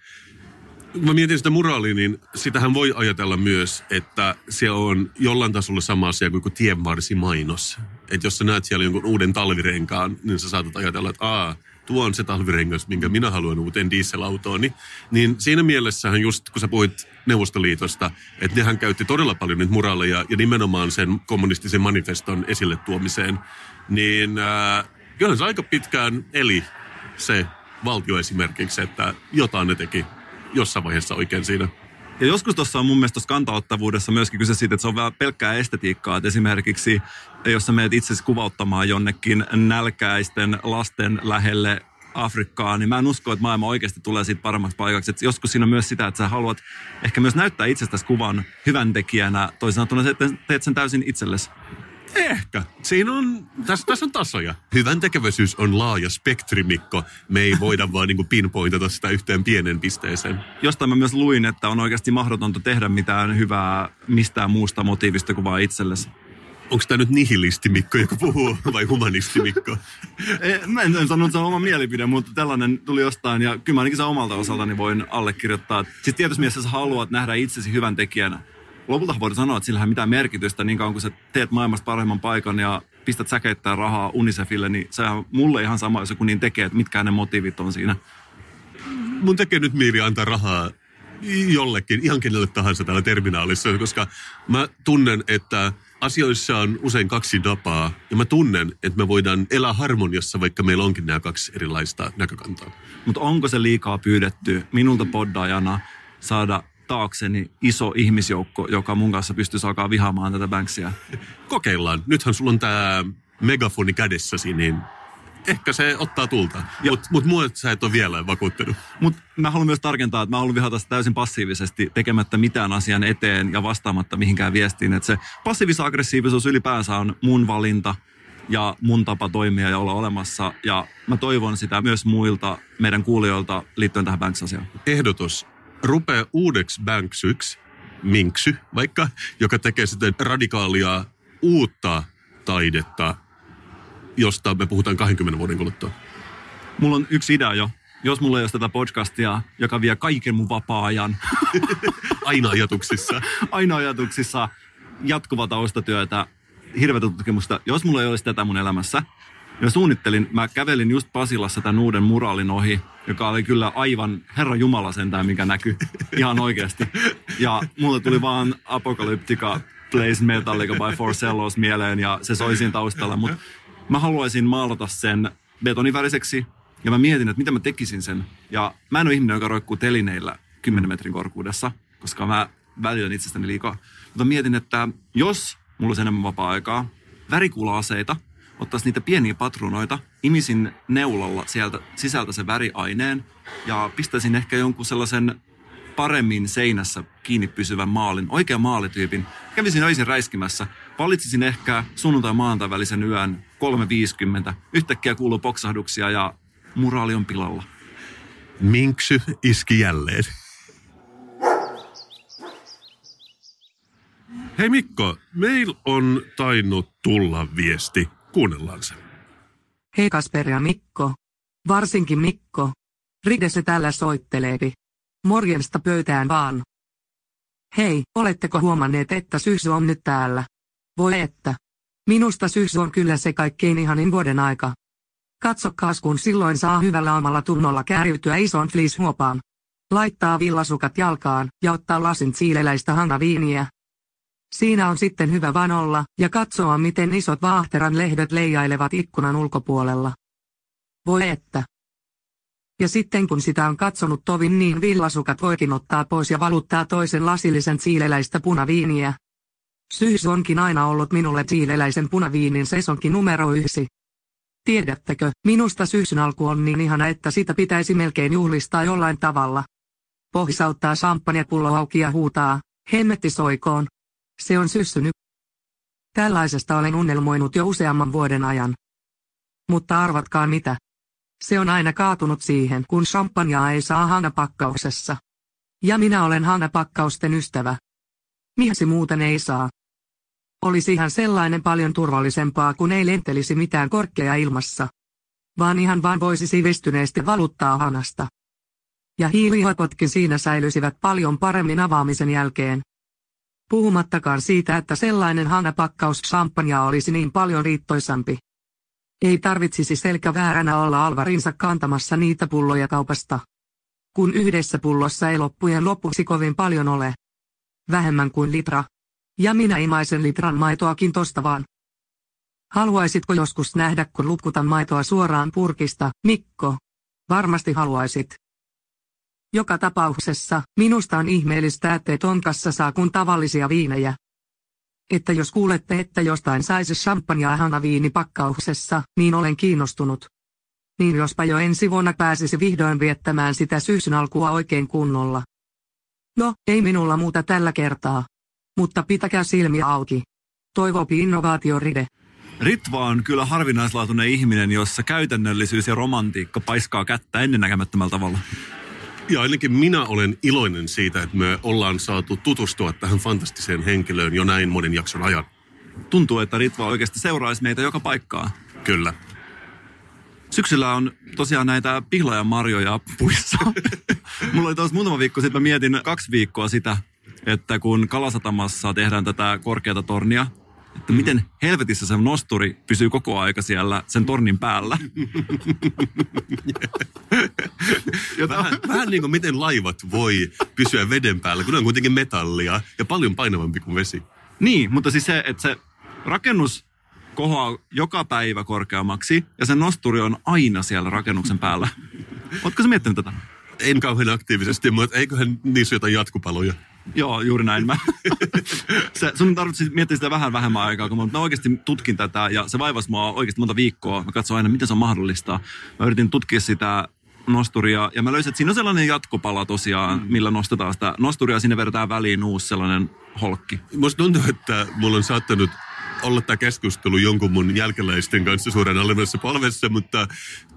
Mä mietin sitä muraalia, niin sitähän voi ajatella myös, että se on jollain tasolla sama asia kuin tienvarsimainos. Että jos sä näet siellä jonkun uuden talvirenkaan, niin sä saatat ajatella, että tuo on se talvirengas, minkä minä haluan uuteen dieselautooni. Niin siinä mielessähän just, kun sä puhuit Neuvostoliitosta, että nehän käytti todella paljon niitä muraaleja ja nimenomaan sen kommunistisen manifeston esille tuomiseen, niin kyllähän se aika pitkään eli se valtio esimerkiksi, että jotain ne teki jossain vaiheessa oikein siinä. Ja joskus tuossa on mun mielestä tuossa kantaottavuudessa myöskin kyse siitä, että se on vähän pelkkää estetiikkaa. Että esimerkiksi, jos sä menet itsesi kuvauttamaan jonnekin nälkäisten lasten lähelle Afrikkaa, niin mä en usko, että maailma oikeasti tulee siitä paremmaksi paikaksi. Että joskus siinä on myös sitä, että sä haluat ehkä myös näyttää itsestäsi kuvan hyvän tekijänä. Toisin sanoen, että teet sen täysin itsellesi. Ehkä. Siinä on, tässä on tasoja. Hyvän tekeväisyys on laaja spektri, Mikko. Me ei voida vaan niin pinpointata sitä yhteen pienen pisteeseen. Jostain mä myös luin, että on oikeasti mahdotonta tehdä mitään hyvää mistään muusta motiivista kuin vaan itsellesi. Onko tämä nyt nihilisti Mikko, joka puhuu, vai humanisti Mikko? Mä en sanonut, että se on oma mielipide, mutta tällainen tuli jostain. Ja kyllä mä ainakin sen omalta osaltani voin allekirjoittaa. Siis tietysti mielessä sä haluat nähdä itsesi hyvän tekijänä. Lopulta voidaan sanoa, että sillähän mitään merkitystä niin kauan, kun sä teet maailmasta paremman paikan ja pistät säkeittää rahaa Unicefille, niin se on mulle ihan sama, jos joku niin tekee, että mitkä ne motiivit on siinä. Mun tekee nyt mieli antaa rahaa jollekin, ihan kenelle tahansa täällä terminaalissa, koska mä tunnen, että asioissa on usein kaksi napaa ja mä tunnen, että me voidaan elää harmoniassa, vaikka meillä onkin nämä kaksi erilaista näkökantaa. Mutta onko se liikaa pyydetty minulta poddaajana saada taakseni iso ihmisjoukko, joka mun kanssa pystyisi alkaa vihaamaan tätä Banksyä? Kokeillaan. Nythän sulla on tää megafoni kädessäsi, niin ehkä se ottaa tulta. Mutta muut sä et ole vielä vakuuttanut. Mutta mä haluan myös tarkentaa, että mä haluan vihata sitä täysin passiivisesti, tekemättä mitään asian eteen ja vastaamatta mihinkään viestiin. Että se passiivis-aggressiivisuus ylipäänsä on mun valinta ja mun tapa toimia ja olla olemassa. Ja mä toivon sitä myös muilta meidän kuulijoilta liittyen tähän Banks-asiaan. Ehdotus. Rupee uudeksi Banksyksi, Minksy vaikka, joka tekee sitten radikaalia uutta taidetta, josta me puhutaan 20 vuoden kuluttua. Mulla on yksi idea jo. Jos mulla ei ole tätä podcastia, joka vie kaiken mun vapaa-ajan. Aina ajatuksissa. Aina ajatuksissa. Jatkuvaa taustatyötä, hirveätä tutkimusta. Jos mulla ei olisi tätä mun elämässä, ja suunnittelin, mä kävelin just Pasilassa tämän uuden muraalin ohi, joka oli kyllä aivan Herran Jumala sentään, mikä näkyy ihan oikeasti. Ja mulle tuli vaan Apocalyptica, Blaze Metallica by Four Cellos mieleen ja se soi siinä taustalla. Mutta mä haluaisin maalata sen betoniväriseksi ja mä mietin, että mitä mä tekisin sen. Ja mä en ole ihminen, joka roikkuu telineillä 10 metrin korkuudessa, koska mä välitän itsestäni liikaa. Mutta mietin, että jos mulla olisi enemmän vapaa-aikaa, värikuula-aseita, ottaisi niitä pieniä patruunoita, imisin neulalla sieltä sisältä sen väriaineen ja pistäisin ehkä jonkun sellaisen paremmin seinässä kiinni pysyvän maalin, oikean maalityypin. Kävisin öisin räiskimässä, valitsisin ehkä sunnuntai-maanantain välisen yön 3.50. Yhtäkkiä kuuluu poksahduksia ja muraali on pilalla. Minksy iski jälleen. Hei Mikko, meillä on tainnut tulla viesti. Kuunnellaan se. Hei Kasper ja Mikko. Varsinkin Mikko. Ride se tällä soitteleepi. Morjesta pöytään vaan. Hei, oletteko huomanneet, että syys on nyt täällä? Voi että. Minusta syys on kyllä se kaikkein ihanin vuoden aika. Katsokaas, kun silloin saa hyvällä omalla tunnolla kääriytyä isoon fleecehuopaan. Laittaa villasukat jalkaan ja ottaa lasin siileläistä hangaviiniä. Siinä on sitten hyvä vaan olla ja katsoa, miten isot vaahteran lehdet leijailevat ikkunan ulkopuolella. Voi että. Ja sitten kun sitä on katsonut tovin, niin villasukat voikin ottaa pois ja valuttaa toisen lasillisen siileläistä punaviiniä. Syys onkin aina ollut minulle siileläisen punaviinin sesonkin numero 9. Tiedättekö, minusta syysyn alku on niin ihana, että sitä pitäisi melkein juhlistaa jollain tavalla. Pohjauttaa samppanjapullo auki ja huutaa, hemmetti soikoon. Se on syssynyt. Tällaisesta olen unelmoinut jo useamman vuoden ajan. Mutta arvatkaan mitä. Se on aina kaatunut siihen, kun champagnea ei saa hanapakkauksessa. Ja minä olen hanapakkausten ystävä. Miksi muuten ei saa? Olisihan sellainen paljon turvallisempaa, kun ei lentelisi mitään korkkeja ilmassa. Vaan ihan vaan voisi sivistyneesti valuttaa hanasta. Ja hiilihapotkin siinä säilyisivät paljon paremmin avaamisen jälkeen. Puhumattakaan siitä, että sellainen hanapakkaus champagnea olisi niin paljon riittoisampi. Ei tarvitsisi selkävääränä olla alvarinsa kantamassa niitä pulloja kaupasta. Kun yhdessä pullossa ei loppujen lopuksi kovin paljon ole. Vähemmän kuin litra. Ja minä imaisen litran maitoakin tosta vaan. Haluaisitko joskus nähdä, kun lutkutan maitoa suoraan purkista, Mikko? Varmasti haluaisit. Joka tapauksessa, minusta on ihmeellistä, ettei tonkassa saa kun tavallisia viinejä. Että jos kuulette, että jostain saisi champagnea hanaviinipakkauksessa, niin olen kiinnostunut. Niin jospa jo ensi vuonna pääsisi vihdoin viettämään sitä syysyn alkua oikein kunnolla. No, ei minulla muuta tällä kertaa. Mutta pitäkää silmiä auki. Toivopi innovaatioride. Ritva on kyllä harvinaislaatuinen ihminen, jossa käytännöllisyys ja romantiikka paiskaa kättä ennennäkemättömällä tavalla. Ja ainakin minä olen iloinen siitä, että me ollaan saatu tutustua tähän fantastiseen henkilöön jo näin monen jakson ajan. Tuntuu, että Ritva oikeasti seuraisi meitä joka paikkaa. Kyllä. Syksyllä on tosiaan näitä pihlajan marjoja puissa. Mulla oli taas muutama viikko sitten, mä mietin 2 viikkoa sitä, että kun Kalasatamassa tehdään tätä korkeata tornia, että miten helvetissä se nosturi pysyy koko aika siellä sen tornin päällä. Vähän niin kuin miten laivat voi pysyä veden päällä, kun ne on kuitenkin metallia ja paljon painavampi kuin vesi. Niin, mutta siis se, että se rakennus kohoaa joka päivä korkeammaksi ja se nosturi on aina siellä rakennuksen päällä. Ootko sä miettinyt tätä? En kauhean aktiivisesti, mutta eiköhän niissä jotain jatkupaloja. Joo, juuri näin mä. Sun tarvitsisi miettiä sitä vähän vähemmän aikaa, kun mä oikeasti tutkin tätä ja se vaivasi mua oikeasti monta viikkoa. Mä katsoin aina, miten se on mahdollista. Mä yritin tutkia sitä nosturia ja mä löysin, että siinä on sellainen jatkopala tosiaan, millä nostetaan sitä nosturia ja sinne vedetään väliin uusi sellainen holkki. Musta tuntuu, että mulla on saattanut olla tämä keskustelu jonkun mun jälkeläisten kanssa suoraan alemmassa palvessa, mutta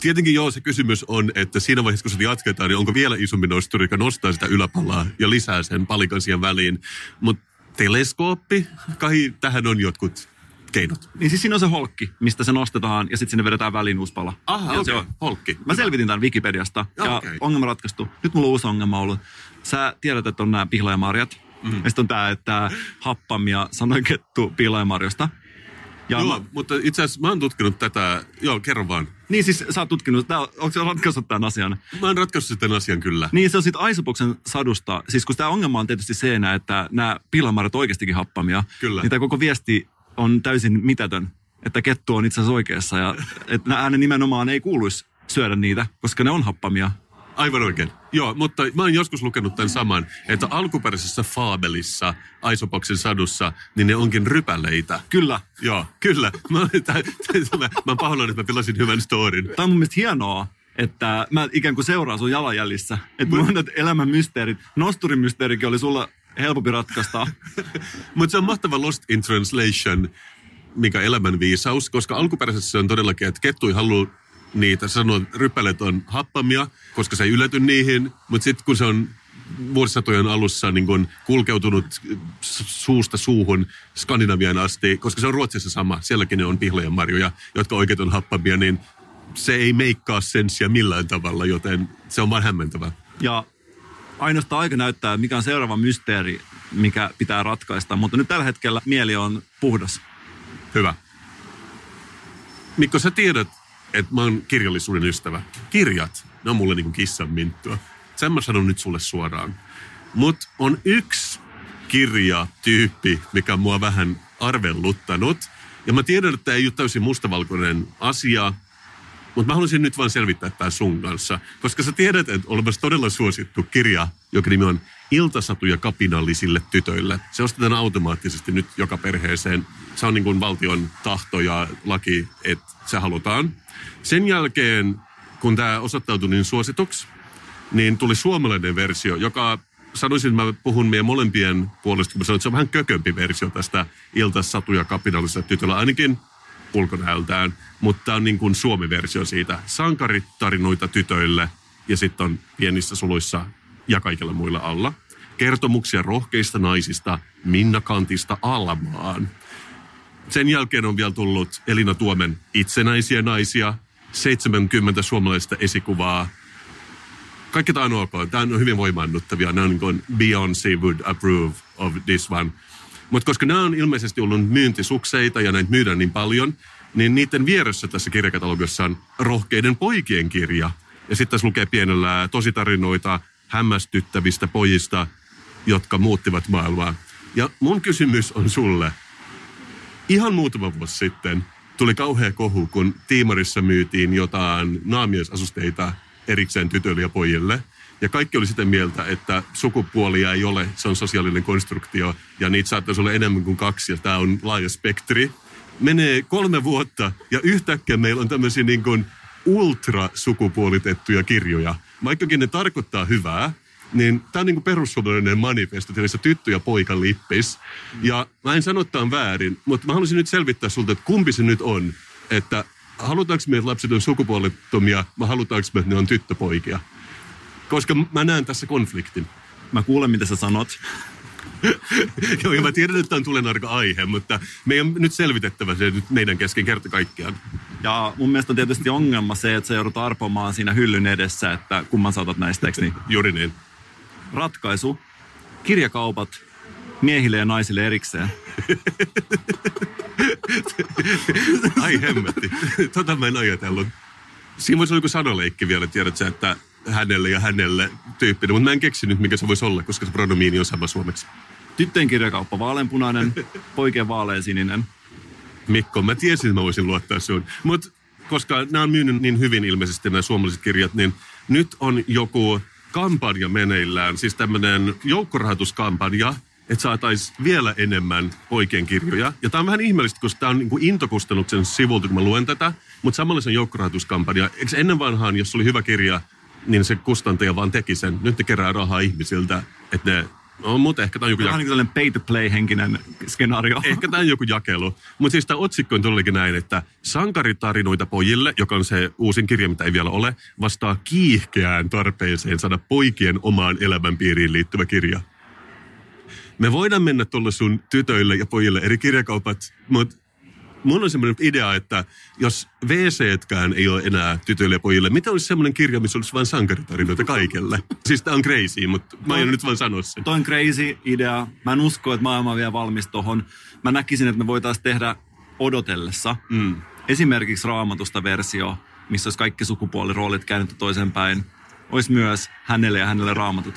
tietenkin joo, se kysymys on, että siinä vaiheessa, kun sitä jatketaan, niin onko vielä isompi nosturi, joka nostaa sitä yläpalaa ja lisää sen palikan siihen väliin. Mutta teleskooppi, kai tähän on jotkut keinot. Niin siis siinä on se holkki, mistä se nostetaan ja sitten sinne vedetään väliin uusi pala. Aha, okei, okay. Holkki. Mä selvitin tämän Wikipediasta ja okay. Ongelma ratkaistu. Nyt mulla on uusi ongelma ollut. Sä tiedät, että on nämä pihlajamarjat. Ja sitten on tämä, että happamia sanakettu pihlajamarjosta. Joo, mutta itse asiassa mä oon tutkinut tätä. Joo, kerro vaan. Niin siis sä oot tutkinut. Onko sä ratkaissut tämän asian? Mä oon ratkaissut tämän asian, kyllä. Niin se on sitten Aisopuksen sadusta. Siis kun tämä ongelma on tietysti seinä, että nämä pihlajamarjat oikeastikin happamia. Kyllä. Niin tämä koko viesti on täysin mitätön. Että kettu on itse asiassa oikeassa. Ja että äänen nimenomaan ei kuuluisi syödä niitä, koska ne on happamia. Aivan oikein. Joo, mutta mä oon joskus lukenut tämän saman, että alkuperäisessä faabelissa, Aisopuksen sadussa, niin ne onkin rypäleitä. Kyllä. Joo, kyllä. Mä oon pahoillani, että mä pilasin hyvän storin. Tämä on mun mielestä hienoa, että mä ikään kuin seuraan sun jalanjäljissä. Että mun on elämän mysteerit. Nosturin mysteerikin oli sulla helpompi ratkaista. Mutta se on mahtava Lost in Translation, mikä elämän viisaus, koska alkuperäisessä se on todellakin, että kettu ei halua niitä sanoa, rypälet on happamia, koska se ei yläty niihin. Mutta sitten kun se on vuosisatojen alussa niin kun kulkeutunut suusta suuhun Skandinaviaan asti, koska se on Ruotsissa sama, sielläkin ne on pihlajan marjoja, jotka oikeat on happamia, niin se ei meikkaa senssiä millään tavalla, joten se on vaan hämmentävää. Ja ainoastaan aika näyttää, mikä on seuraava mysteeri, mikä pitää ratkaista, mutta nyt tällä hetkellä mieli on puhdas. Hyvä. Mikko, sä tiedät, että mä oon kirjallisuuden ystävä. Kirjat, ne on mulle niinku kissan minttua. Sen mä sanon nyt sulle suoraan. Mut on yksi kirjatyyppi, mikä mua vähän arvelluttanut. Ja mä tiedän, että ei ole täysin mustavalkoinen asia, mutta mä haluaisin nyt vaan selvittää tää sun kanssa. Koska sä tiedät, että olemassa todella suosittu kirja, joka nimi on Iltasatuja kapinallisille tytöille. Se ostetaan automaattisesti nyt joka perheeseen. Se on niin kuin valtion tahto ja laki, että se halutaan. Sen jälkeen, kun tämä osoittautui niin suosituksi, niin tuli suomalainen versio, joka sanoisin, mä puhun meidän molempien puolesta, kun mä sanoin, että se on vähän kökömpi versio tästä Iltasatuja kapinallisille tytöille, ainakin ulkonäöltään, mutta tämä on niin kuin suomi-versio siitä. Sankaritarinoita tytöille ja sitten on pienissä suluissa ja kaikilla muilla alla. Kertomuksia rohkeista naisista Minna Kantista Almaan. Sen jälkeen on vielä tullut Elina Tuomen Itsenäisiä naisia, 70 suomalaista esikuvaa. Kaikki tämä on ok. Tämä on hyvin voimaannuttavia. Nämä on niin kuin Beyoncé would approve of this one. Mutta koska nämä on ilmeisesti ollut myyntisukseita ja näitä myydään niin paljon, niin niiden vieressä tässä kirjakatalogissa on Rohkeiden poikien kirja. Ja sitten tässä lukee pienellä tositarinoita hämmästyttävistä pojista, jotka muuttivat maailmaa. Ja mun kysymys on sulle. Ihan muutama vuosi sitten tuli kauhea kohu, kun Tiimarissa myytiin jotain naamiesasusteita erikseen tytöille ja pojille. Ja kaikki oli sitä mieltä, että sukupuolia ei ole, se on sosiaalinen konstruktio, ja niitä saattaisi olla enemmän kuin kaksi, ja tämä on laaja spektri. Menee 3 vuotta, ja yhtäkkiä meillä on tämmöisiä niin kuin ultrasukupuolitettuja kirjoja. Vaikkakin ne tarkoittaa hyvää, niin tämä on niin kuin perussuomalainen manifesto, tietysti tyttö ja poika lippis. Ja mä en sano tämän väärin, mutta mä haluaisin nyt selvittää sulta, että kumpi se nyt on, että halutaanko me, että lapset on sukupuolettomia, vai halutaanko me, että ne on tyttöpoikia? Koska mä näen tässä konfliktin. Mä kuulen, mitä sä sanot. Joo, ja mä tiedän, että tämä on tulenarka aihe, mutta meidän nyt selvitettävä se nyt meidän kesken kerta kaikkiaan. Ja mun mielestä on tietysti ongelma se, että sä joudut arpomaan siinä hyllyn edessä, että kumman sä otat näistä, eikö niin? Juuri niin. Ratkaisu. Kirjakaupat miehille ja naisille erikseen. Ai hemmetti. Tota mä en ajatellut. Siinä voisi olla joku sanaleikki vielä, tiedätkö, että hänelle ja hänelle tyyppinen, mutta mä en keksinyt, mikä se voisi olla, koska se pronomiini on sama suomeksi. Tyttöjen kirjakauppa vaaleanpunainen, poikien vaaleansininen. Mikko, mä tiesin, että mä voisin luottaa sun. Mutta koska nämä on myynyt niin hyvin ilmeisesti nämä suomalaiset kirjat, niin nyt on joku kampanja meneillään, siis tämmöinen joukkorahoituskampanja, että saataisiin vielä enemmän poikien kirjoja. Ja tämä on vähän ihmeellistä, koska tämä on niin kuin Intokustannuksen sivulta, kun mä luen tätä, mutta samalla se on joukkorahoituskampanja. Eikö ennen vanhaan, jos oli hyvä kirja, niin se kustantaja vaan teki sen. Nyt ne kerää rahaa ihmisiltä, että ne on, mutta ehkä tämä on joku jakelu. Tämä on tällainen pay-to-play-henkinen skenaario. Ehkä tämä on joku jakelu. Mutta siis tämä otsikko on todellakin näin, että sankaritarinoita pojille, joka on se uusin kirja, mitä ei vielä ole, vastaa kiihkeään tarpeeseen saada poikien omaan elämänpiiriin liittyvä kirja. Me voidaan mennä tuolla sun tytöille ja pojille eri kirjakaupat, mutta mulla on semmoinen idea, että jos WC-tkään ei ole enää tytöille ja pojille, mitä olisi semmoinen kirja, missä olisi vain sankaritarinoita kaikille? Siis tämä on crazy, mutta mä en nyt vaan sano sen. Toi on crazy idea. Mä en usko, että maailma on vielä valmis tohon. Mä näkisin, että me voitaisiin tehdä odotellessa. Esimerkiksi Raamatusta versio, missä olisi kaikki sukupuoliroolit käännetty toisen päin. Olisi myös hänelle ja hänelle raamatut.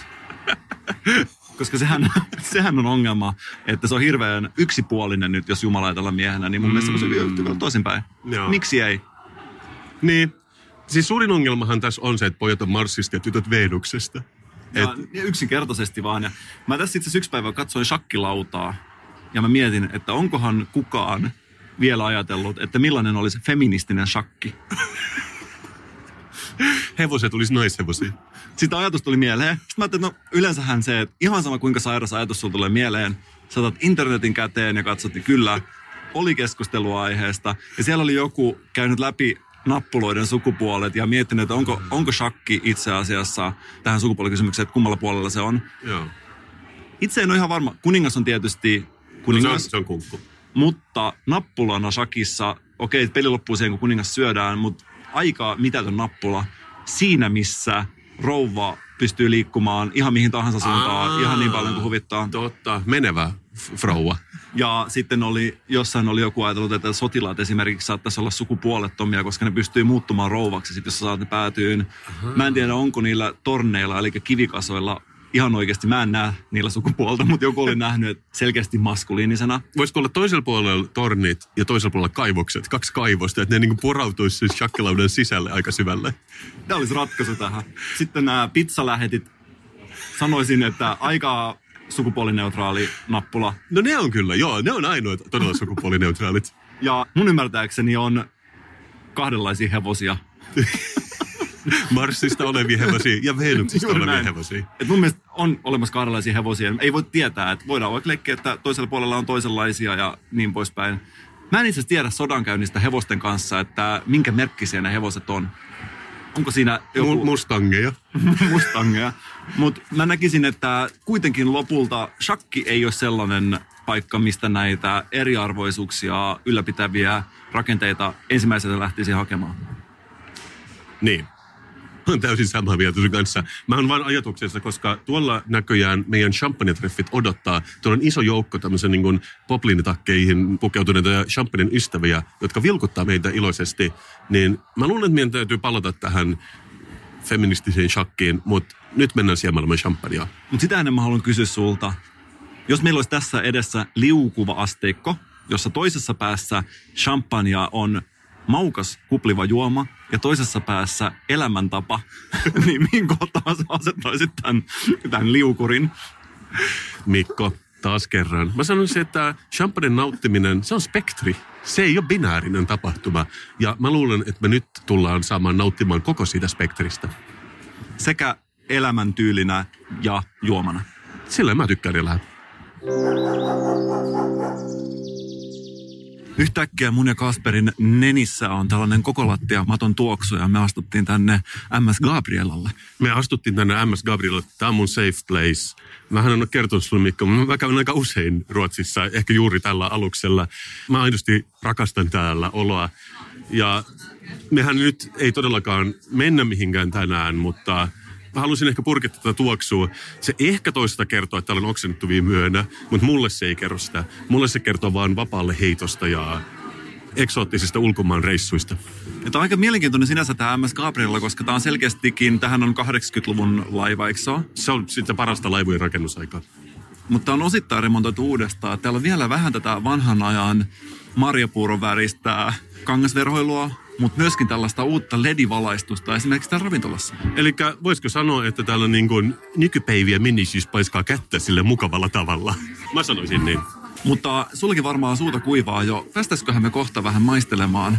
Koska sehän on ongelma, että se on hirveän yksipuolinen nyt, jos Jumala ei tällä miehenä, niin mun mielestä se on toisinpäin. Joo. Miksi ei? Niin. Siis suurin ongelmahan tässä on se, että pojat on Marsista ja tytöt Venuksesta. Ja yksinkertaisesti vaan. Ja mä tässä itse asiassa yksi päivä katsoin shakkilautaa ja mä mietin, että onkohan kukaan vielä ajatellut, että millainen olisi feministinen shakki. hevosia tulisi naishevosia. Siitä ajatus tuli mieleen. Sitten mä ajattelin, että no yleensähän se, että ihan sama kuinka sairas ajatus sulla tulee mieleen, saatat internetin käteen ja katsot, niin kyllä, oli keskustelua aiheesta. Ja siellä oli joku käynyt läpi nappuloiden sukupuolet ja miettinyt, että onko shakki itse asiassa tähän sukupuolikysymykseen, että kummalla puolella se on. Joo. Itse en ole ihan varma. Kuningas on tietysti kuningas. No se on kunkku. Mutta nappulana shakissa, okei, peli loppuu siihen, kun kuningas syödään, mutta aika mitätön nappula siinä, missä rouva pystyy liikkumaan ihan mihin tahansa suuntaan, ihan niin paljon kuin huvittaa. Totta, menevä rouva. Ja sitten jossain oli joku ajatellut, että sotilaat esimerkiksi saattaisi olla sukupuolettomia, koska ne pystyy muuttumaan rouvaksi, sit jos saat ne päätyyn. Mä en tiedä, onko niillä torneilla, eli kivikasoilla, ihan oikeasti mä en näe niillä sukupuolta, mutta joku oli nähnyt, että selkeästi maskuliinisena. Voisiko olla toisella puolella tornit ja toisella puolella kaivokset, kaksi kaivosta, että ne niin kuin porautuisi siis shakkilaudan sisälle aika syvälle? Tämä olisi ratkaisu tähän. Sitten nämä pizzalähetit, sanoisin, että aika sukupuolineutraali nappula. No ne on kyllä, joo, ne on ainoat todella sukupuolineutraalit. Ja mun ymmärtääkseni on kahdenlaisia hevosia. Marsista olevia hevosia ja Venuksista olevia hevosia. Et mun mielestä on olemassa kahdenlaisia hevosia. Ei voi tietää, että voidaan vaikka leikkiä, että toisella puolella on toisenlaisia ja niin poispäin. Mä en itse asiassa tiedä sodankäynnistä hevosten kanssa, että minkä merkkisiä ne hevoset on. Onko siinä joku... Mustangeja. Mustangeja. Mutta mä näkisin, että kuitenkin lopulta shakki ei ole sellainen paikka, mistä näitä eriarvoisuuksia ylläpitäviä rakenteita ensimmäisenä lähtisi hakemaan. Niin. Mä oon täysin samaa mieltä sun kanssa. Mä oon vaan ajatuksessa, koska tuolla näköjään meidän champagne-treffit odottaa. Tuolla on iso joukko tämmöisen niin kuin popliniitakkeihin pukeutuneita ja champagnen ystäviä, jotka vilkuttaa meitä iloisesti. Niin mä luulen, että meidän täytyy palata tähän feministiseen shakkiin, mutta nyt mennään siemälämään champagnea. Mutta sitä ennen mä haluan kysyä sulta. Jos meillä olisi tässä edessä liukuva asteikko, jossa toisessa päässä champagnea on maukas kupliva juoma ja toisessa päässä elämäntapa, niin minkä taas asettaisit tämän liukurin? Mikko, taas kerran. Mä sanoisin, että champagnen nauttiminen, se on spektri. Se ei ole binäärinen tapahtuma. Ja mä luulen, että me nyt tullaan saamaan nauttimaan koko siitä spektristä. Sekä elämäntyylinä ja juomana. Sillä mä tykkään elää. Yhtäkkiä mun ja Kasperin nenissä on tällainen koko lattia maton tuoksu ja me astuttiin tänne MS Gabriellalle. Tämä on mun safe place. Mähän en ole kertonut sulle, Mikko. Mä käyn aika usein Ruotsissa, ehkä juuri tällä aluksella. Mä aidosti rakastan täällä oloa. Ja mehän nyt ei todellakaan mennä mihinkään tänään, mutta... Mä halusin ehkä purkittaa tätä tuoksua. Se ehkä toista kertoo, että täällä on oksennettuvia myönnä, mutta mulle se ei kerro sitä. Mulle se kertoo vaan vapaalle heitosta ja eksoottisista ulkomaan reissuista. Ja tämä on aika mielenkiintoinen sinänsä tämä MS Gabriella, koska tämä on selkeästikin, tähän on 80-luvun laiva, eikö se ole? Se on sitten parasta laivojen rakennusaikaa. Mutta on osittain remontoitu uudestaan. Täällä on vielä vähän tätä vanhan ajan marjapuuron väristä kangasverhoilua, mutta myöskin tällaista uutta LED-valaistusta esimerkiksi täällä ravintolassa. Elikkä voisiko sanoa, että täällä niin kuin nykypäiviä menisyys paiskaa kättä sille mukavalla tavalla? Mä sanoisin niin. Mutta sullekin varmaan suuta kuivaa jo. Päästäisiköhän me kohta vähän maistelemaan?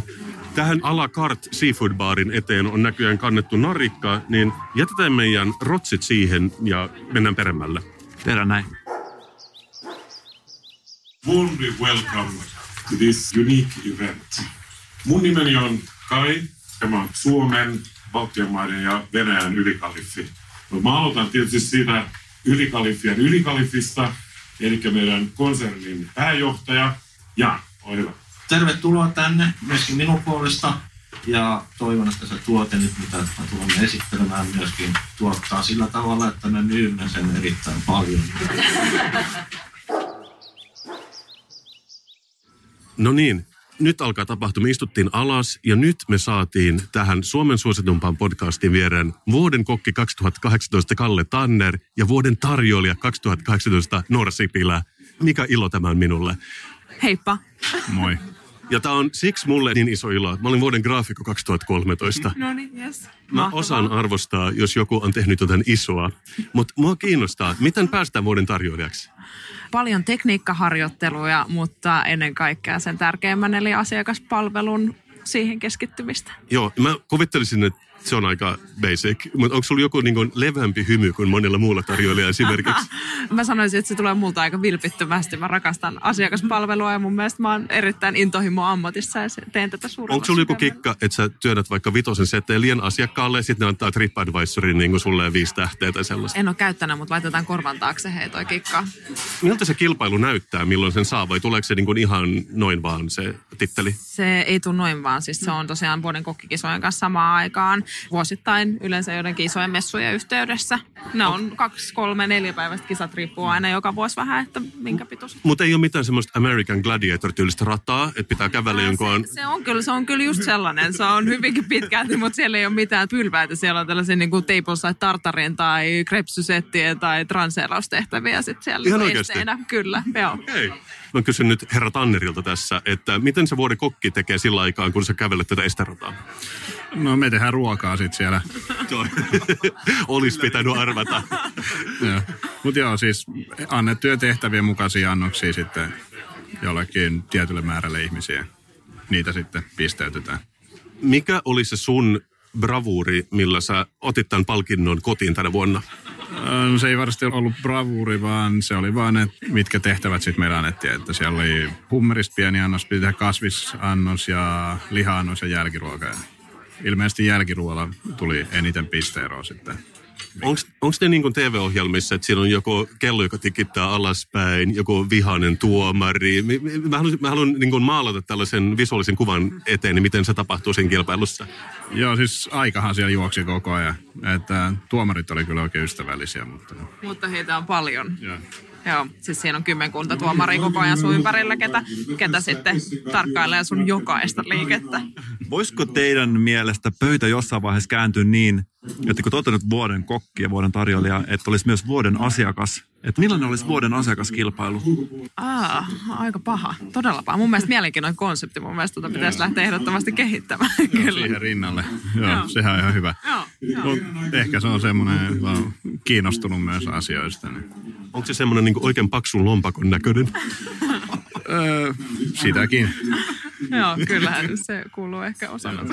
Tähän à la carte seafood barin eteen on näköjään kannettu narikka, niin jätetään meidän rotsit siihen ja mennään peremmälle. Tehdään näin. Warmly welcome to this unique event. Mun nimeni on Kai, ja mä oon Suomen, Baltian maiden ja Venäjän ylikaliffi. No mä aloitan tietysti siitä ylikaliffien ylikaliffista, eli meidän konsernin pääjohtaja. Ja ole hyvä. Tervetuloa tänne myöskin minun puolesta, ja toivon, että se tuote nyt, mitä me tulemme esittelemään, myöskin tuottaa sillä tavalla, että me myymme sen erittäin paljon. No niin. Nyt alkaa tapahtua. Me istuttiin alas ja nyt me saatiin tähän Suomen suositumpaan podcastin viereen vuoden kokki 2018 Kalle Tanner ja vuoden tarjoilija 2018 Noora Sipilä. Mikä ilo tämä on minulle. Heippa. Moi. Ja tämä on siksi mulle niin iso ilo. Mä olin vuoden graafikko 2013. No niin, yes. Mä osaan arvostaa, jos joku on tehnyt jotain isoa. Mutta mua kiinnostaa, miten päästään vuoden tarjoilijaksi? Paljon tekniikkaharjoitteluja, mutta ennen kaikkea sen tärkeimmän, eli asiakaspalvelun siihen keskittymistä. Joo, mä kuvittelisin, että Se on aika basic. Mutta onko sulla joku niin kuin levämpi hymy kuin monilla muulla tarjoilla esimerkiksi? Mä sanoisin, että se tulee multa aika vilpittömästi. Mä rakastan asiakaspalvelua ja mun mielestä mä oon erittäin intohimo ammatissa ja teen tätä suurella. Onko sulla joku kikka, että sä työnnät vaikka vitosen setteen liian asiakkaalle ja sitten ne antaa TripAdvisorin niin kuin sulle 5 tähteä tai sellaista? En ole käyttänyt, mutta laitetaan korvan taakse hei toi kikka. Miltä se kilpailu näyttää, milloin sen saa vai tuleeko se niin kuin ihan noin vaan se titteli? Se ei tule noin vaan. Siis se on tosiaan vuoden kokkikisojen kanssa samaan aikaan. Vuosittain yleensä joidenkin isojen messujen yhteydessä. Ne on 2, 3, 4 päivästä kisat, riippuu aina joka vuosi vähän, että minkä pituus. Mutta ei ole mitään semmoista American Gladiator-tyylistä rataa, että pitää kävellä jonkun... Se on kyllä just sellainen. Se on hyvinkin pitkälti, mutta siellä ei ole mitään pylväitä. Siellä on tällaisia niin kuin tables tai tartarin tai krepsysettien tai transeeraustehtäviä sitten siellä. Ihan esteinä. Oikeasti? Kyllä, joo. Okay. Mä kysyn nyt herra Tannerilta tässä, että miten se vuoden kokki tekee sillä aikaan, kun sä kävelet tätä esterataa? No me tehdään ruokaa sitten siellä. Olisi pitänyt arvata. Mutta joo, siis annettujen tehtävien mukaisia annoksia sitten jollekin tietylle määrälle ihmisiä. Niitä sitten pisteytetään. Mikä oli se sun bravuuri, millä sä otit tämän palkinnon kotiin tänä vuonna? No, se ei varmasti ollut bravuuri, vaan se oli vaan ne, mitkä tehtävät sitten meillä annettiin. Että siellä oli hummerista pieni annos, piti tehdä kasvisannos ja liha-annos ja jälkiruoka. Ilmeisesti jälkiruoalla tuli eniten pisteeroa sitten. Onko ne niin kuin TV-ohjelmissa, että siinä on joku kello, joka tikittää alaspäin, joku vihainen tuomari? Mä haluan niin kuin maalata tällaisen visuaalisen kuvan eteen, niin miten se tapahtuu siinä kilpailussa. Joo, siis aikahan siellä juoksi koko ajan. Että tuomarit oli kyllä oikein ystävällisiä. Mutta heitä on paljon. Ja. Joo, siis siinä on kymmenkunta tuomaria koko ajan sun ympärillä, ketä sitten tarkkailee sun jokaista liikettä. Voisiko teidän mielestä pöytä jossain vaiheessa kääntyä niin, että kun te olette nyt vuoden kokki ja vuoden tarjoilija, että olisi myös vuoden asiakas? Että millainen olisi vuoden asiakaskilpailu? Aika paha. Todella paha. Mun mielestä mielenkiintoinen konsepti. Mun mielestä pitäisi lähteä ehdottomasti kehittämään. Kyllä. Siihen rinnalle. Joo, sehän on ihan hyvä. Joo. Ehkä se on semmoinen, joka on kiinnostunut myös asioista. Niin. Onko se semmoinen niin kuin oikein paksun lompakon näköinen? Sitäkin. Joo, kyllähän se kuuluu ehkä osana.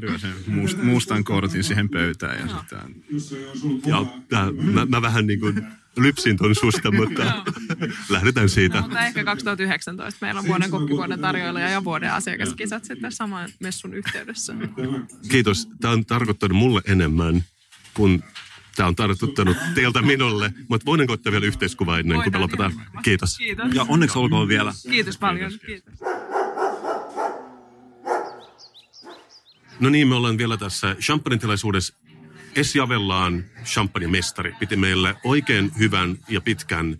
Lyö sen mustan kortin siihen pöytään. Mä vähän niin kuin lypsin ton susta, mutta lähdetään siitä. Mutta ehkä 2019 meillä on vuoden kokki, vuoden tarjoilija ja vuoden asiakaskisat sitten saman messun yhteydessä. Kiitos. Tämä on tarkoittanut mulle enemmän kuin... Tämä on tartuttanut teiltä minulle, mutta voidaanko ottaa vielä yhteiskuva ennen kuin me lopetaan? Kiitos. Kiitos. Ja onneksi olkoon vielä. Kiitos paljon. Kiitos. No niin, me ollaan vielä tässä champagne-tilaisuudessa. Essi Avellan champagne-mestari piti meille oikein hyvän ja pitkän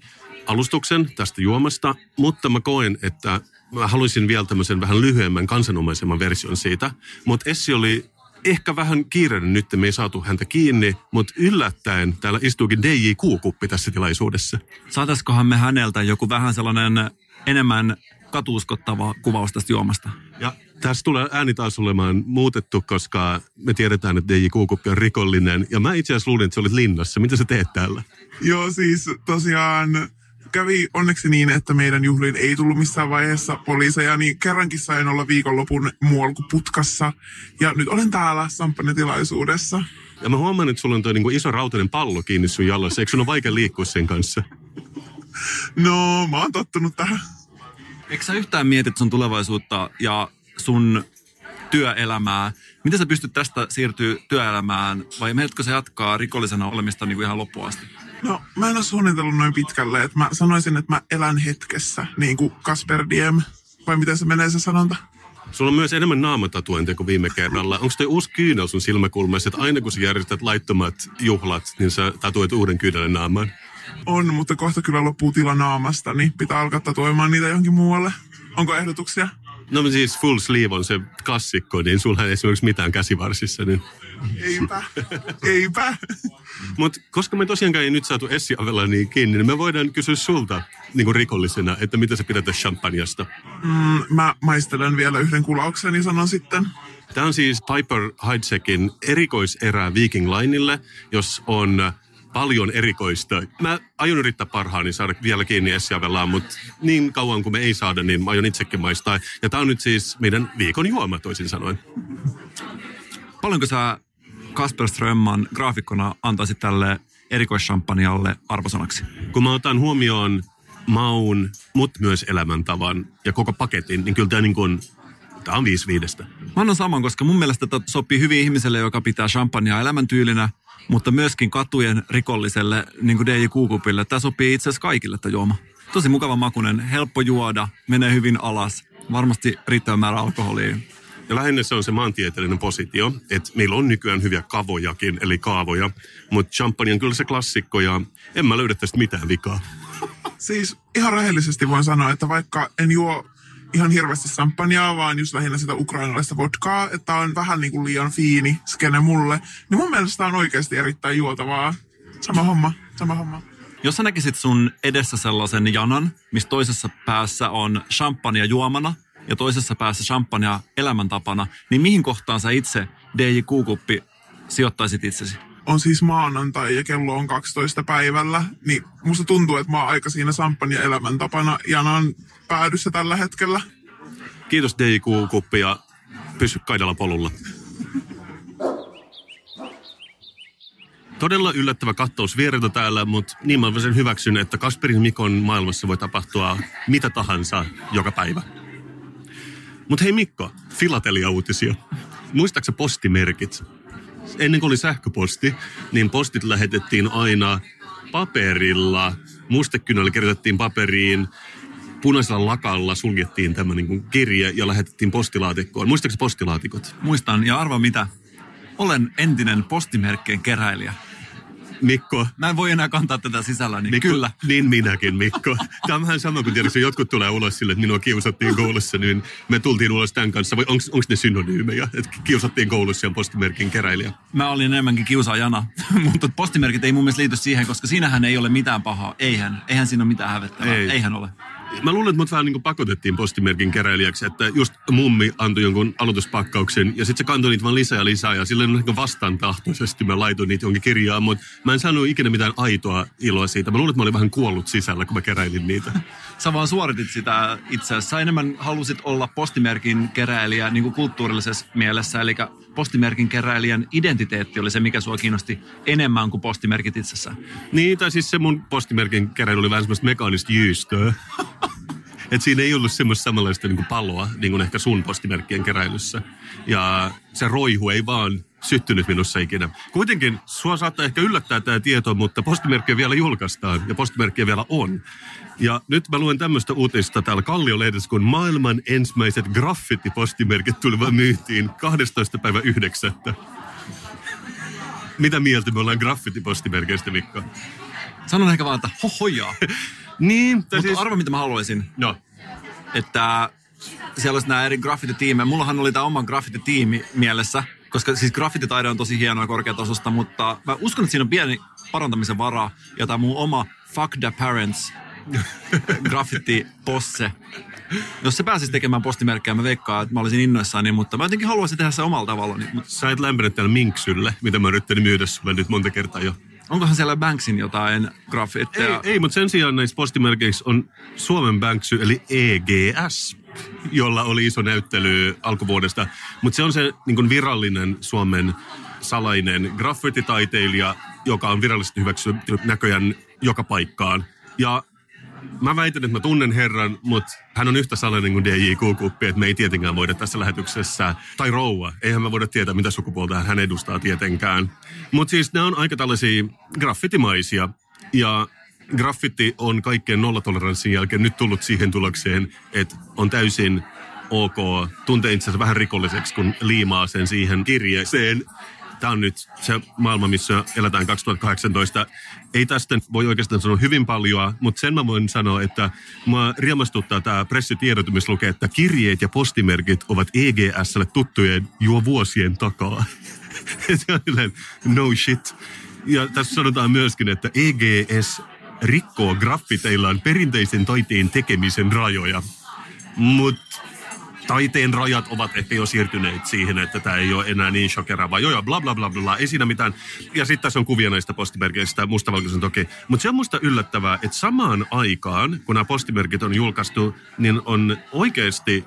alustuksen tästä juomasta, mutta mä koen, että mä haluaisin vielä tämmöisen vähän lyhyemmän kansanomaisemman version siitä, mutta Essi oli... Ehkä vähän kiireinen nyt, me ei saatu häntä kiinni, mutta yllättäen täällä istuukin DJ Q-kuppi tässä tilaisuudessa. Saataisikohan me häneltä joku vähän sellainen enemmän katuuskottava kuvaus tästä juomasta? Ja tässä tulee ääni taas olemaan muutettu, koska me tiedetään, että DJ Q-kuppi on rikollinen. Ja mä itse asiassa luulin, että sä olit linnassa. Mitä sä teet täällä? Joo, siis tosiaan... Kävi onneksi niin, että meidän juhliin ei tullut missään vaiheessa poliiseja, niin kerrankin sain olla viikonlopun muualla kuin putkassa. Ja nyt olen täällä champagne-tilaisuudessa. Ja mä huomaan, että sulla on toi niinku iso rautainen pallo kiinni sun jaloissa. Eikö sun ole vaikea liikkua sen kanssa? No, mä oon tottunut tähän. Eikö sä yhtään mietit sun tulevaisuutta ja sun työelämää? Miten sä pystyt tästä siirtyä työelämään vai menetkö sä jatkaa rikollisena olemista niinku ihan loppuun asti? No, mä en ole suunnitellut noin pitkälle, että mä sanoisin, että mä elän hetkessä, niin kuin Kasper Diem, vai miten se menee se sanonta? Sulla on myös enemmän naamatatuointia kuin viime kerralla. Onko toi uusi kyynel sun silmäkulmassa, että aina kun sä järjestät laittomat juhlat, niin sä tatuoit uuden kyynelen naamaan? On, mutta kohta kyllä loppuu tila naamasta, niin pitää alkaa tatuoimaan niitä johonkin muualle. Onko ehdotuksia? No siis full sleeve on se klassikko, niin sulla ei esimerkiksi mitään käsivarsissa. Niin... Eipä. Mutta koska me tosiaankaan ei nyt saatu Essi Avellaniin kiinni, niin me voidaan kysyä sulta niin rikollisena, että mitä sä pidät champanjasta. Mä maistelen vielä yhden kulauksen ja sanon sitten. Tämä on siis Piper-Heidssiekin erikoiserää Viking Linelle, jos on... Paljon erikoista. Mä aion yrittää parhaani saada vielä kiinni Essi Avellaan, mutta niin kauan kuin me ei saada, niin mä aion itsekin maistaa. Ja tää on nyt siis meidän viikon juoma, toisin sanoen. Paljonko sä Kasper Strömman graafikkona antaisi tälle erikoissampanjalle arvosanaksi? Kun mä otan huomioon maun, mutta myös elämäntavan ja koko paketin, niin kyllä tämä niin kuin, tämä on 5/5. Mä annan saman, koska mun mielestä tämä sopii hyvin ihmiselle, joka pitää champagnea elämäntyylinä, mutta myöskin katujen rikolliselle, niin kuin DJ Q-kupille. Tämä sopii itse asiassa kaikille tämä juoma. Tosi mukava makunen, helppo juoda, menee hyvin alas, varmasti riittävä määrä alkoholia. Ja lähinnä se on se maantieteellinen positio, että meillä on nykyään hyviä kavojakin, eli kaavoja, mutta champagne on kyllä se klassikko ja en mä löydä tästä mitään vikaa. Siis ihan rehellisesti voin sanoa, että vaikka en juo ihan hirveästi samppanjaa, vaan just lähinnä sitä ukrainalaista vodkaa, että on vähän niin kuin liian fiini skene mulle, niin mun mielestä on oikeasti erittäin juotavaa. Sama homma. Jos sä näkisit sun edessä sellaisen janan, missä toisessa päässä on champagnea juomana ja toisessa päässä champagnea elämäntapana, niin mihin kohtaan sä itse, DJ Q-kuppi, sijoittaisit itsesi? On siis maanantai ja kello on 12 päivällä, niin musta tuntuu, että mä oon aika siinä champagnea elämäntapana janan päädyssä tällä hetkellä. Kiitos DJ Q-kuppi ja pysy kaidalla polulla. Todella yllättävä kattaus viereltä täällä, mutta niin mä sen hyväksyn, että Kasperin Mikon maailmassa voi tapahtua mitä tahansa joka päivä. Mutta hei Mikko, filatelia-uutisia. Muistaaksä postimerkit? Ennen kuin oli sähköposti, niin postit lähetettiin aina paperilla. Mustekynällä kirjoitettiin paperiin. Punaisella lakalla suljettiin tämmöinen kirje ja lähetettiin postilaatikkoon. Muistaaksä postilaatikot? Muistan ja arva mitä. Olen entinen postimerkkien keräilijä. Mikko. Mä en voi enää kantaa tätä sisällä, niin Mikko, kyllä. Niin minäkin, Mikko. Tämä on vähän sama, kun tiedätkö, jotkut tulee ulos sille, että minua kiusattiin koulussa, niin me tultiin ulos tämän kanssa. Vai onko ne synonyymejä, että kiusattiin koulussa ja postimerkin keräilijä? Mä olin enemmänkin kiusaajana, mutta postimerkit ei mun mielestä liity siihen, koska siinähän ei ole mitään pahaa. Eihän siinä ole mitään hävettävää. Eihän ole. Mä luulen, että mut vähän niin kuin pakotettiin postimerkin keräilijäksi, että just mummi antoi jonkun aloituspakkauksen ja sitten se kantoi niitä vaan lisää ja silleen niin kuin vastantahtoisesti mä laitoin niitä jonkin kirjaan, mutta mä en saanut ikinä mitään aitoa iloa siitä. Mä luulen, että mä olin vähän kuollut sisällä, kun mä keräilin niitä. Sä vaan suoritit sitä itse asiassa. Sä enemmän halusit olla postimerkin keräilijä niin kuin kulttuurillisessa mielessä, eli postimerkin keräilijän identiteetti oli se, mikä sua kiinnosti enemmän kuin postimerkit itsessään. Niin, tai siis se mun postimerkin keräily oli vähän semmoista mekaanista jyystöä. Että siinä ei ollut semmoista samanlaista niin kuin paloa, niin kuin ehkä sun postimerkkien keräilyssä. Ja se roihu ei vaan syttynyt minussa ikinä. Kuitenkin sua saattaa ehkä yllättää tämä tieto, mutta postimerkkiä vielä julkaistaan ja postimerkkiä vielä on. Ja nyt mä luen tämmöistä uutista täällä Kallio-lehdessä, kun maailman ensimmäiset graffitipostimerkit tulivat myytiin 12.9. Mitä mieltä me ollaan graffitipostimerkeistä, Mikko? Sanon ehkä vaan, että hohojaa. Niin, mutta siis arvo, mitä mä haluaisin. No. Että siellä olisi nämä eri graffititiimejä. Mullahan oli tämä oman graffititiimi mielessä, koska siis graffititaide on tosi hienoa ja korkeatasosta, mutta mä uskon, että siinä on pieni parantamisen varaa. Ja tämä mun oma fuck the parents graffiti-posse. Jos se pääsisi tekemään postimerkkejä, mä veikkaan, että mä olisin innoissani, mutta mä jotenkin haluaisin tehdä se omalla tavalla. Sä et lämpinyt täällä Minksylle, mitä mä yrittänyt myydä sulle nyt monta kertaa jo. Onkohan siellä Banksyn jotain graffitteja? Ei, mutta sen sijaan näissä postimerkeissä on Suomen Banksy, eli EGS, jolla oli iso näyttely alkuvuodesta. Mutta se on se niin kuin virallinen Suomen salainen graffititaiteilija, joka on virallisesti hyväksytty näköjään joka paikkaan. Ja mä väitän, että mä tunnen herran, mutta hän on yhtä salainen kuin DJ Q-kuppi, että me ei tietenkään voida tässä lähetyksessä, tai rouva, eihän me voida tietää, mitä sukupuolta hän edustaa tietenkään. Mutta siis nämä on aika tällaisia graffitimaisia, ja graffiti on kaikkeen nollatoleranssin jälkeen nyt tullut siihen tulokseen, että on täysin ok, tuntee itsensä vähän rikolliseksi, kun liimaa sen siihen kirjeeseen. Tämä on nyt se maailma, missä elätään 2018. Ei tästä voi oikeastaan sanoa hyvin paljon, mutta sen mä voin sanoa, että mua riemastuttaa tämä pressitiedote, missä lukee, että kirjeet ja postimerkit ovat EGS:lle tuttujen jo vuosien takaa. No shit. Ja tässä sanotaan myöskin, että EGS rikkoo graffiteillaan perinteisen taiteen tekemisen rajoja, mutta taiteen rajat ovat ehkä jo siirtyneet siihen, että tämä ei ole enää niin shokeraavaa. Joo, bla bla bla bla, ei siinä mitään. Ja sitten tässä on kuvia näistä postimerkeistä, mustavalkoisen toki. Mutta se on musta yllättävää, että samaan aikaan, kun nämä postimerkit on julkaistu, niin on oikeasti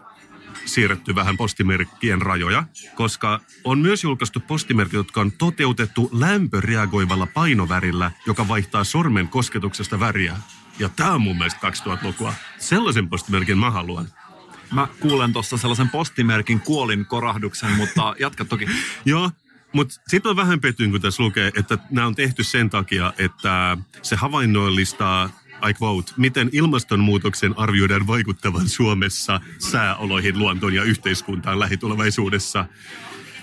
siirretty vähän postimerkkien rajoja, koska on myös julkaistu postimerkit, jotka on toteutettu lämpöreagoivalla painovärillä, joka vaihtaa sormen kosketuksesta väriä. Ja tämä on mun mielestä 2000-lukua. Sellaisen postimerkin mä haluan. Mä kuulen tuossa sellaisen postimerkin kuolinkorahduksen, mutta jatka toki. Joo. Mutta sitten on vähän petyn, kun tässä lukee, että nämä on tehty sen takia, että se havainnollistaa, I quote, miten ilmastonmuutoksen arvioidaan vaikuttavan Suomessa sääoloihin, luontoon ja yhteiskuntaan lähitulevaisuudessa.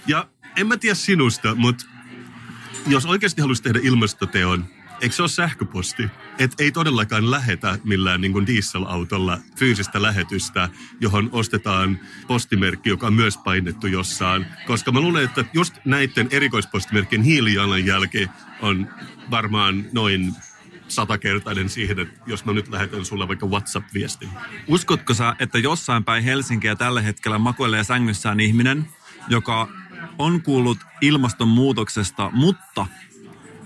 Ja en mä tiedä sinusta, mutta jos oikeasti haluaisi tehdä ilmastoteon, eikö se ole sähköposti? Et ei todellakaan lähetä millään niin kuin dieselautolla fyysistä lähetystä, johon ostetaan postimerkki, joka on myös painettu jossain. Koska mä luulen, että just näiden erikoispostimerkkien hiilijalanjälki on varmaan noin 100-kertainen siihen, että jos mä nyt lähetän sulle vaikka WhatsApp-viestin. Uskotko sä, että jossain päin Helsinkiä tällä hetkellä makoilee sängyssään ihminen, joka on kuullut ilmastonmuutoksesta, mutta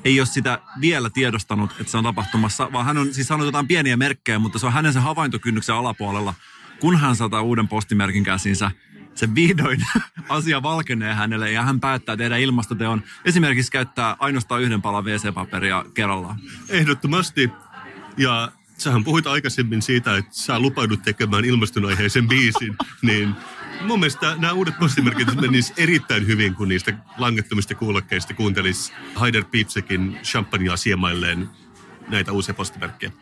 ei ole sitä vielä tiedostanut, että se on tapahtumassa, vaan hän on siis saanut jotain pieniä merkkejä, mutta se on hänen sen havaintokynnyksen alapuolella. Kun hän saa uuden postimerkin käsinsä, se vihdoin asia valkenee hänelle ja hän päättää tehdä ilmastoteon. Esimerkiksi käyttää ainoastaan yhden palan WC-paperia kerrallaan. Ehdottomasti. Ja sähän puhuit aikaisemmin siitä, että sä lupaudut tekemään ilmastonaiheisen biisin, niin mun mielestä nämä uudet postimerkit menisivät erittäin hyvin, kun niistä langettomista kuulokkeista kuuntelisi Haider Piipsekin champagnea siemailleen näitä uusia postimerkkejä.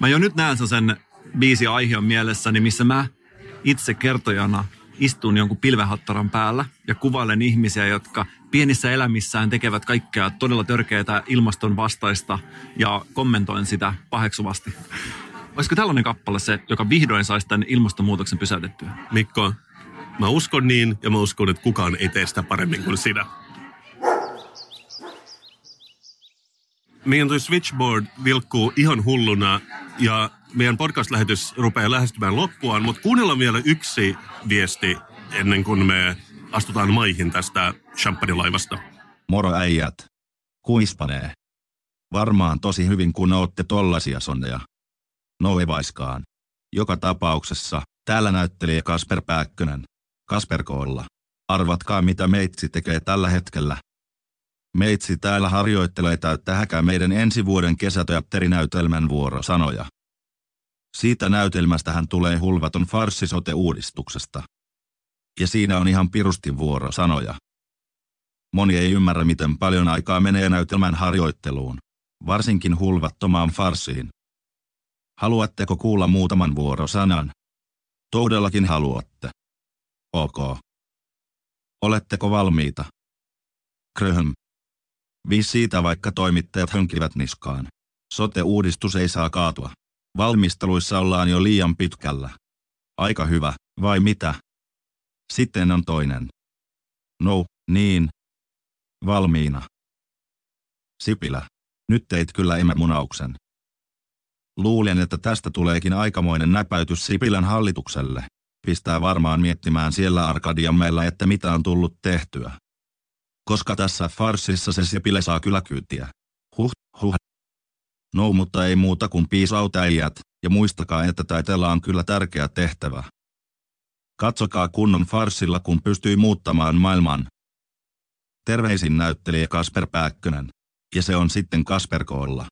Mä jo nyt näen sen biisi-aihion mielessäni, missä mä itse kertojana istun jonkun pilvenhattaran päällä ja kuvailen ihmisiä, jotka pienissä elämissään tekevät kaikkea todella törkeää ilmaston vastaista ja kommentoin sitä paheksuvasti. Olisiko tällainen kappale se, joka vihdoin saisi tämän ilmastonmuutoksen pysäytettyä? Mikko, mä uskon niin, ja mä uskon, että kukaan ei tee sitä paremmin kuin sinä. Meidän toi switchboard vilkkuu ihan hulluna, ja meidän podcast-lähetys rupeaa lähestymään loppuaan, mutta kuunnellaan vielä yksi viesti ennen kuin me astutaan maihin tästä champagne-laivasta. Moro äijät. Kuispanee. Varmaan tosi hyvin, kun ootte tollasia sonneja. No ei vaiskaan. Joka tapauksessa täällä näyttelijä Kasper Pääkkönen. Kasper Koolla. Arvatkaa mitä meitsi tekee tällä hetkellä. Meitsi täällä harjoittelee täyttä häkää meidän ensi vuoden kesäteatterinäytelmän vuorosanoja. Siitä näytelmästähän tulee hulvaton farssi sote-uudistuksesta. Ja siinä on ihan pirusti vuorosanoja. Moni ei ymmärrä miten paljon aikaa menee näytelmän harjoitteluun. Varsinkin hulvattomaan farssiin. Haluatteko kuulla muutaman vuorosanan? Todellakin haluatte. Ok. Oletteko valmiita? Kröhöm. Viis siitä vaikka toimittajat hönkivät niskaan. Sote-uudistus ei saa kaatua. Valmisteluissa ollaan jo liian pitkällä. Aika hyvä, vai mitä? Sitten on toinen. No, niin. Valmiina. Sipilä. Nyt teit kyllä emämunauksen. Luulen, että tästä tuleekin aikamoinen näpäytys Sipilän hallitukselle. Pistää varmaan miettimään siellä Arkadianmäellä, että mitä on tullut tehtyä. Koska tässä farssissa se Sipilä saa kyllä kyytiä. Huh, huh. No mutta ei muuta kuin piisaut äijät, ja muistakaa, että taiteella on kyllä tärkeä tehtävä. Katsokaa kunnon farssilla, kun pystyy muuttamaan maailman. Terveisin näyttelijä Kasper Pääkkönen. Ja se on sitten Kasper Koolla.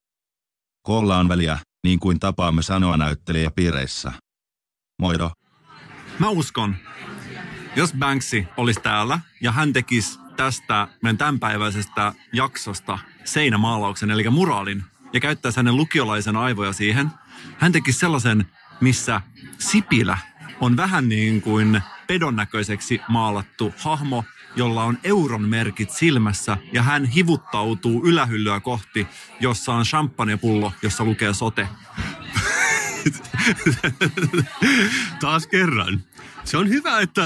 Koolla on väliä. Niin kuin tapaamme sanoa näyttelijäpiireissä. Moido. Mä uskon, jos Banksy olisi täällä ja hän tekisi tästä meidän tämänpäiväisestä jaksosta seinämaalauksen, eli muraalin, ja käyttäisi hänen lukiolaisen aivoja siihen, hän tekisi sellaisen, missä Sipilä on vähän niin kuin pedon näköiseksi maalattu hahmo, jolla on euron merkit silmässä ja hän hivuttautuu ylähyllyä kohti, jossa on champagnepullo, jossa lukee sote. Taas kerran. Se on hyvä, että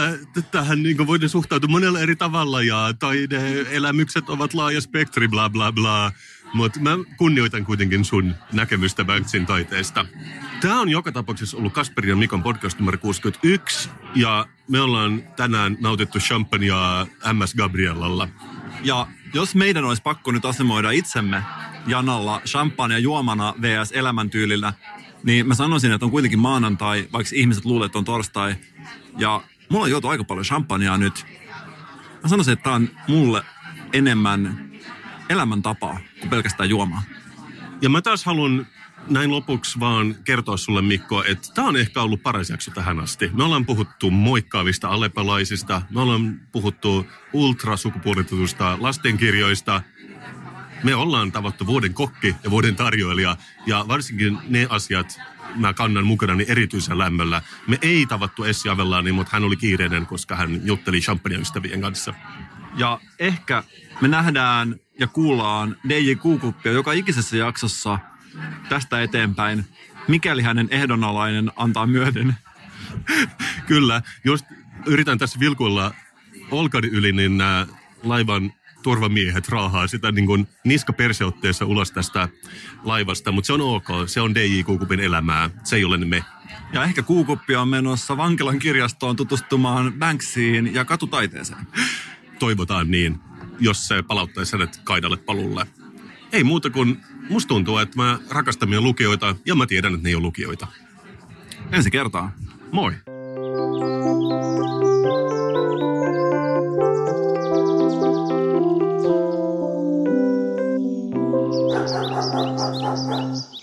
tähän niin voidaan suhtautua monella eri tavalla ja taideelämykset ovat laaja spektri, bla bla bla. Mutta mä kunnioitan kuitenkin sun näkemystä Banksyn taiteesta. Tämä on joka tapauksessa ollut Kasperin ja Mikon podcast numero 61. Ja me ollaan tänään nautittu champagnea MS Gabriellalla. Ja jos meidän olisi pakko nyt asemoida itsemme janalla champagnea juomana vs. elämäntyylillä, niin mä sanoisin, että on kuitenkin maanantai, vaikka ihmiset luulee, että on torstai. Ja mulla on joutu aika paljon champagnea nyt. Mä sanoisin, että tää on mulle enemmän elämäntapaa kuin pelkästään juomaa. Ja mä taas haluan näin lopuksi vaan kertoa sulle, Mikko, että tää on ehkä ollut paras jakso tähän asti. Me ollaan puhuttu moikkaavista alepalaisista, me ollaan puhuttu ultrasukupuolitetusta lastenkirjoista. Me ollaan tavattu vuoden kokki ja vuoden tarjoilija, ja varsinkin ne asiat mä kannan mukanani erityisen lämmöllä. Me ei tavattu Essi Avellania, mutta hän oli kiireinen, koska hän jutteli champagne-ystävien kanssa. Ja ehkä me nähdään ja kuullaan DJ Q-kuppia joka ikisessä jaksossa tästä eteenpäin, mikäli hänen ehdonalainen antaa myöden. Kyllä, jos yritän tässä vilkuilla olkani yli, niin nämä laivan turvamiehet raahaa sitä niin kuin niskaperseotteessa ulos tästä laivasta, mutta se on ok. Se on DJ Q-kupin elämää. Se ei ole me. Ja ehkä Q-kuppi on menossa vankilan kirjastoon tutustumaan Banksyin ja katutaiteeseen. Toivotaan niin, jos se palauttaisi hänet kaidalle palulle. Ei muuta kuin musta tuntuu, että mä rakastan meidän lukijoita ja mä tiedän, että ne ei ole lukijoita. Ensi kertaa. Moi! Thank you.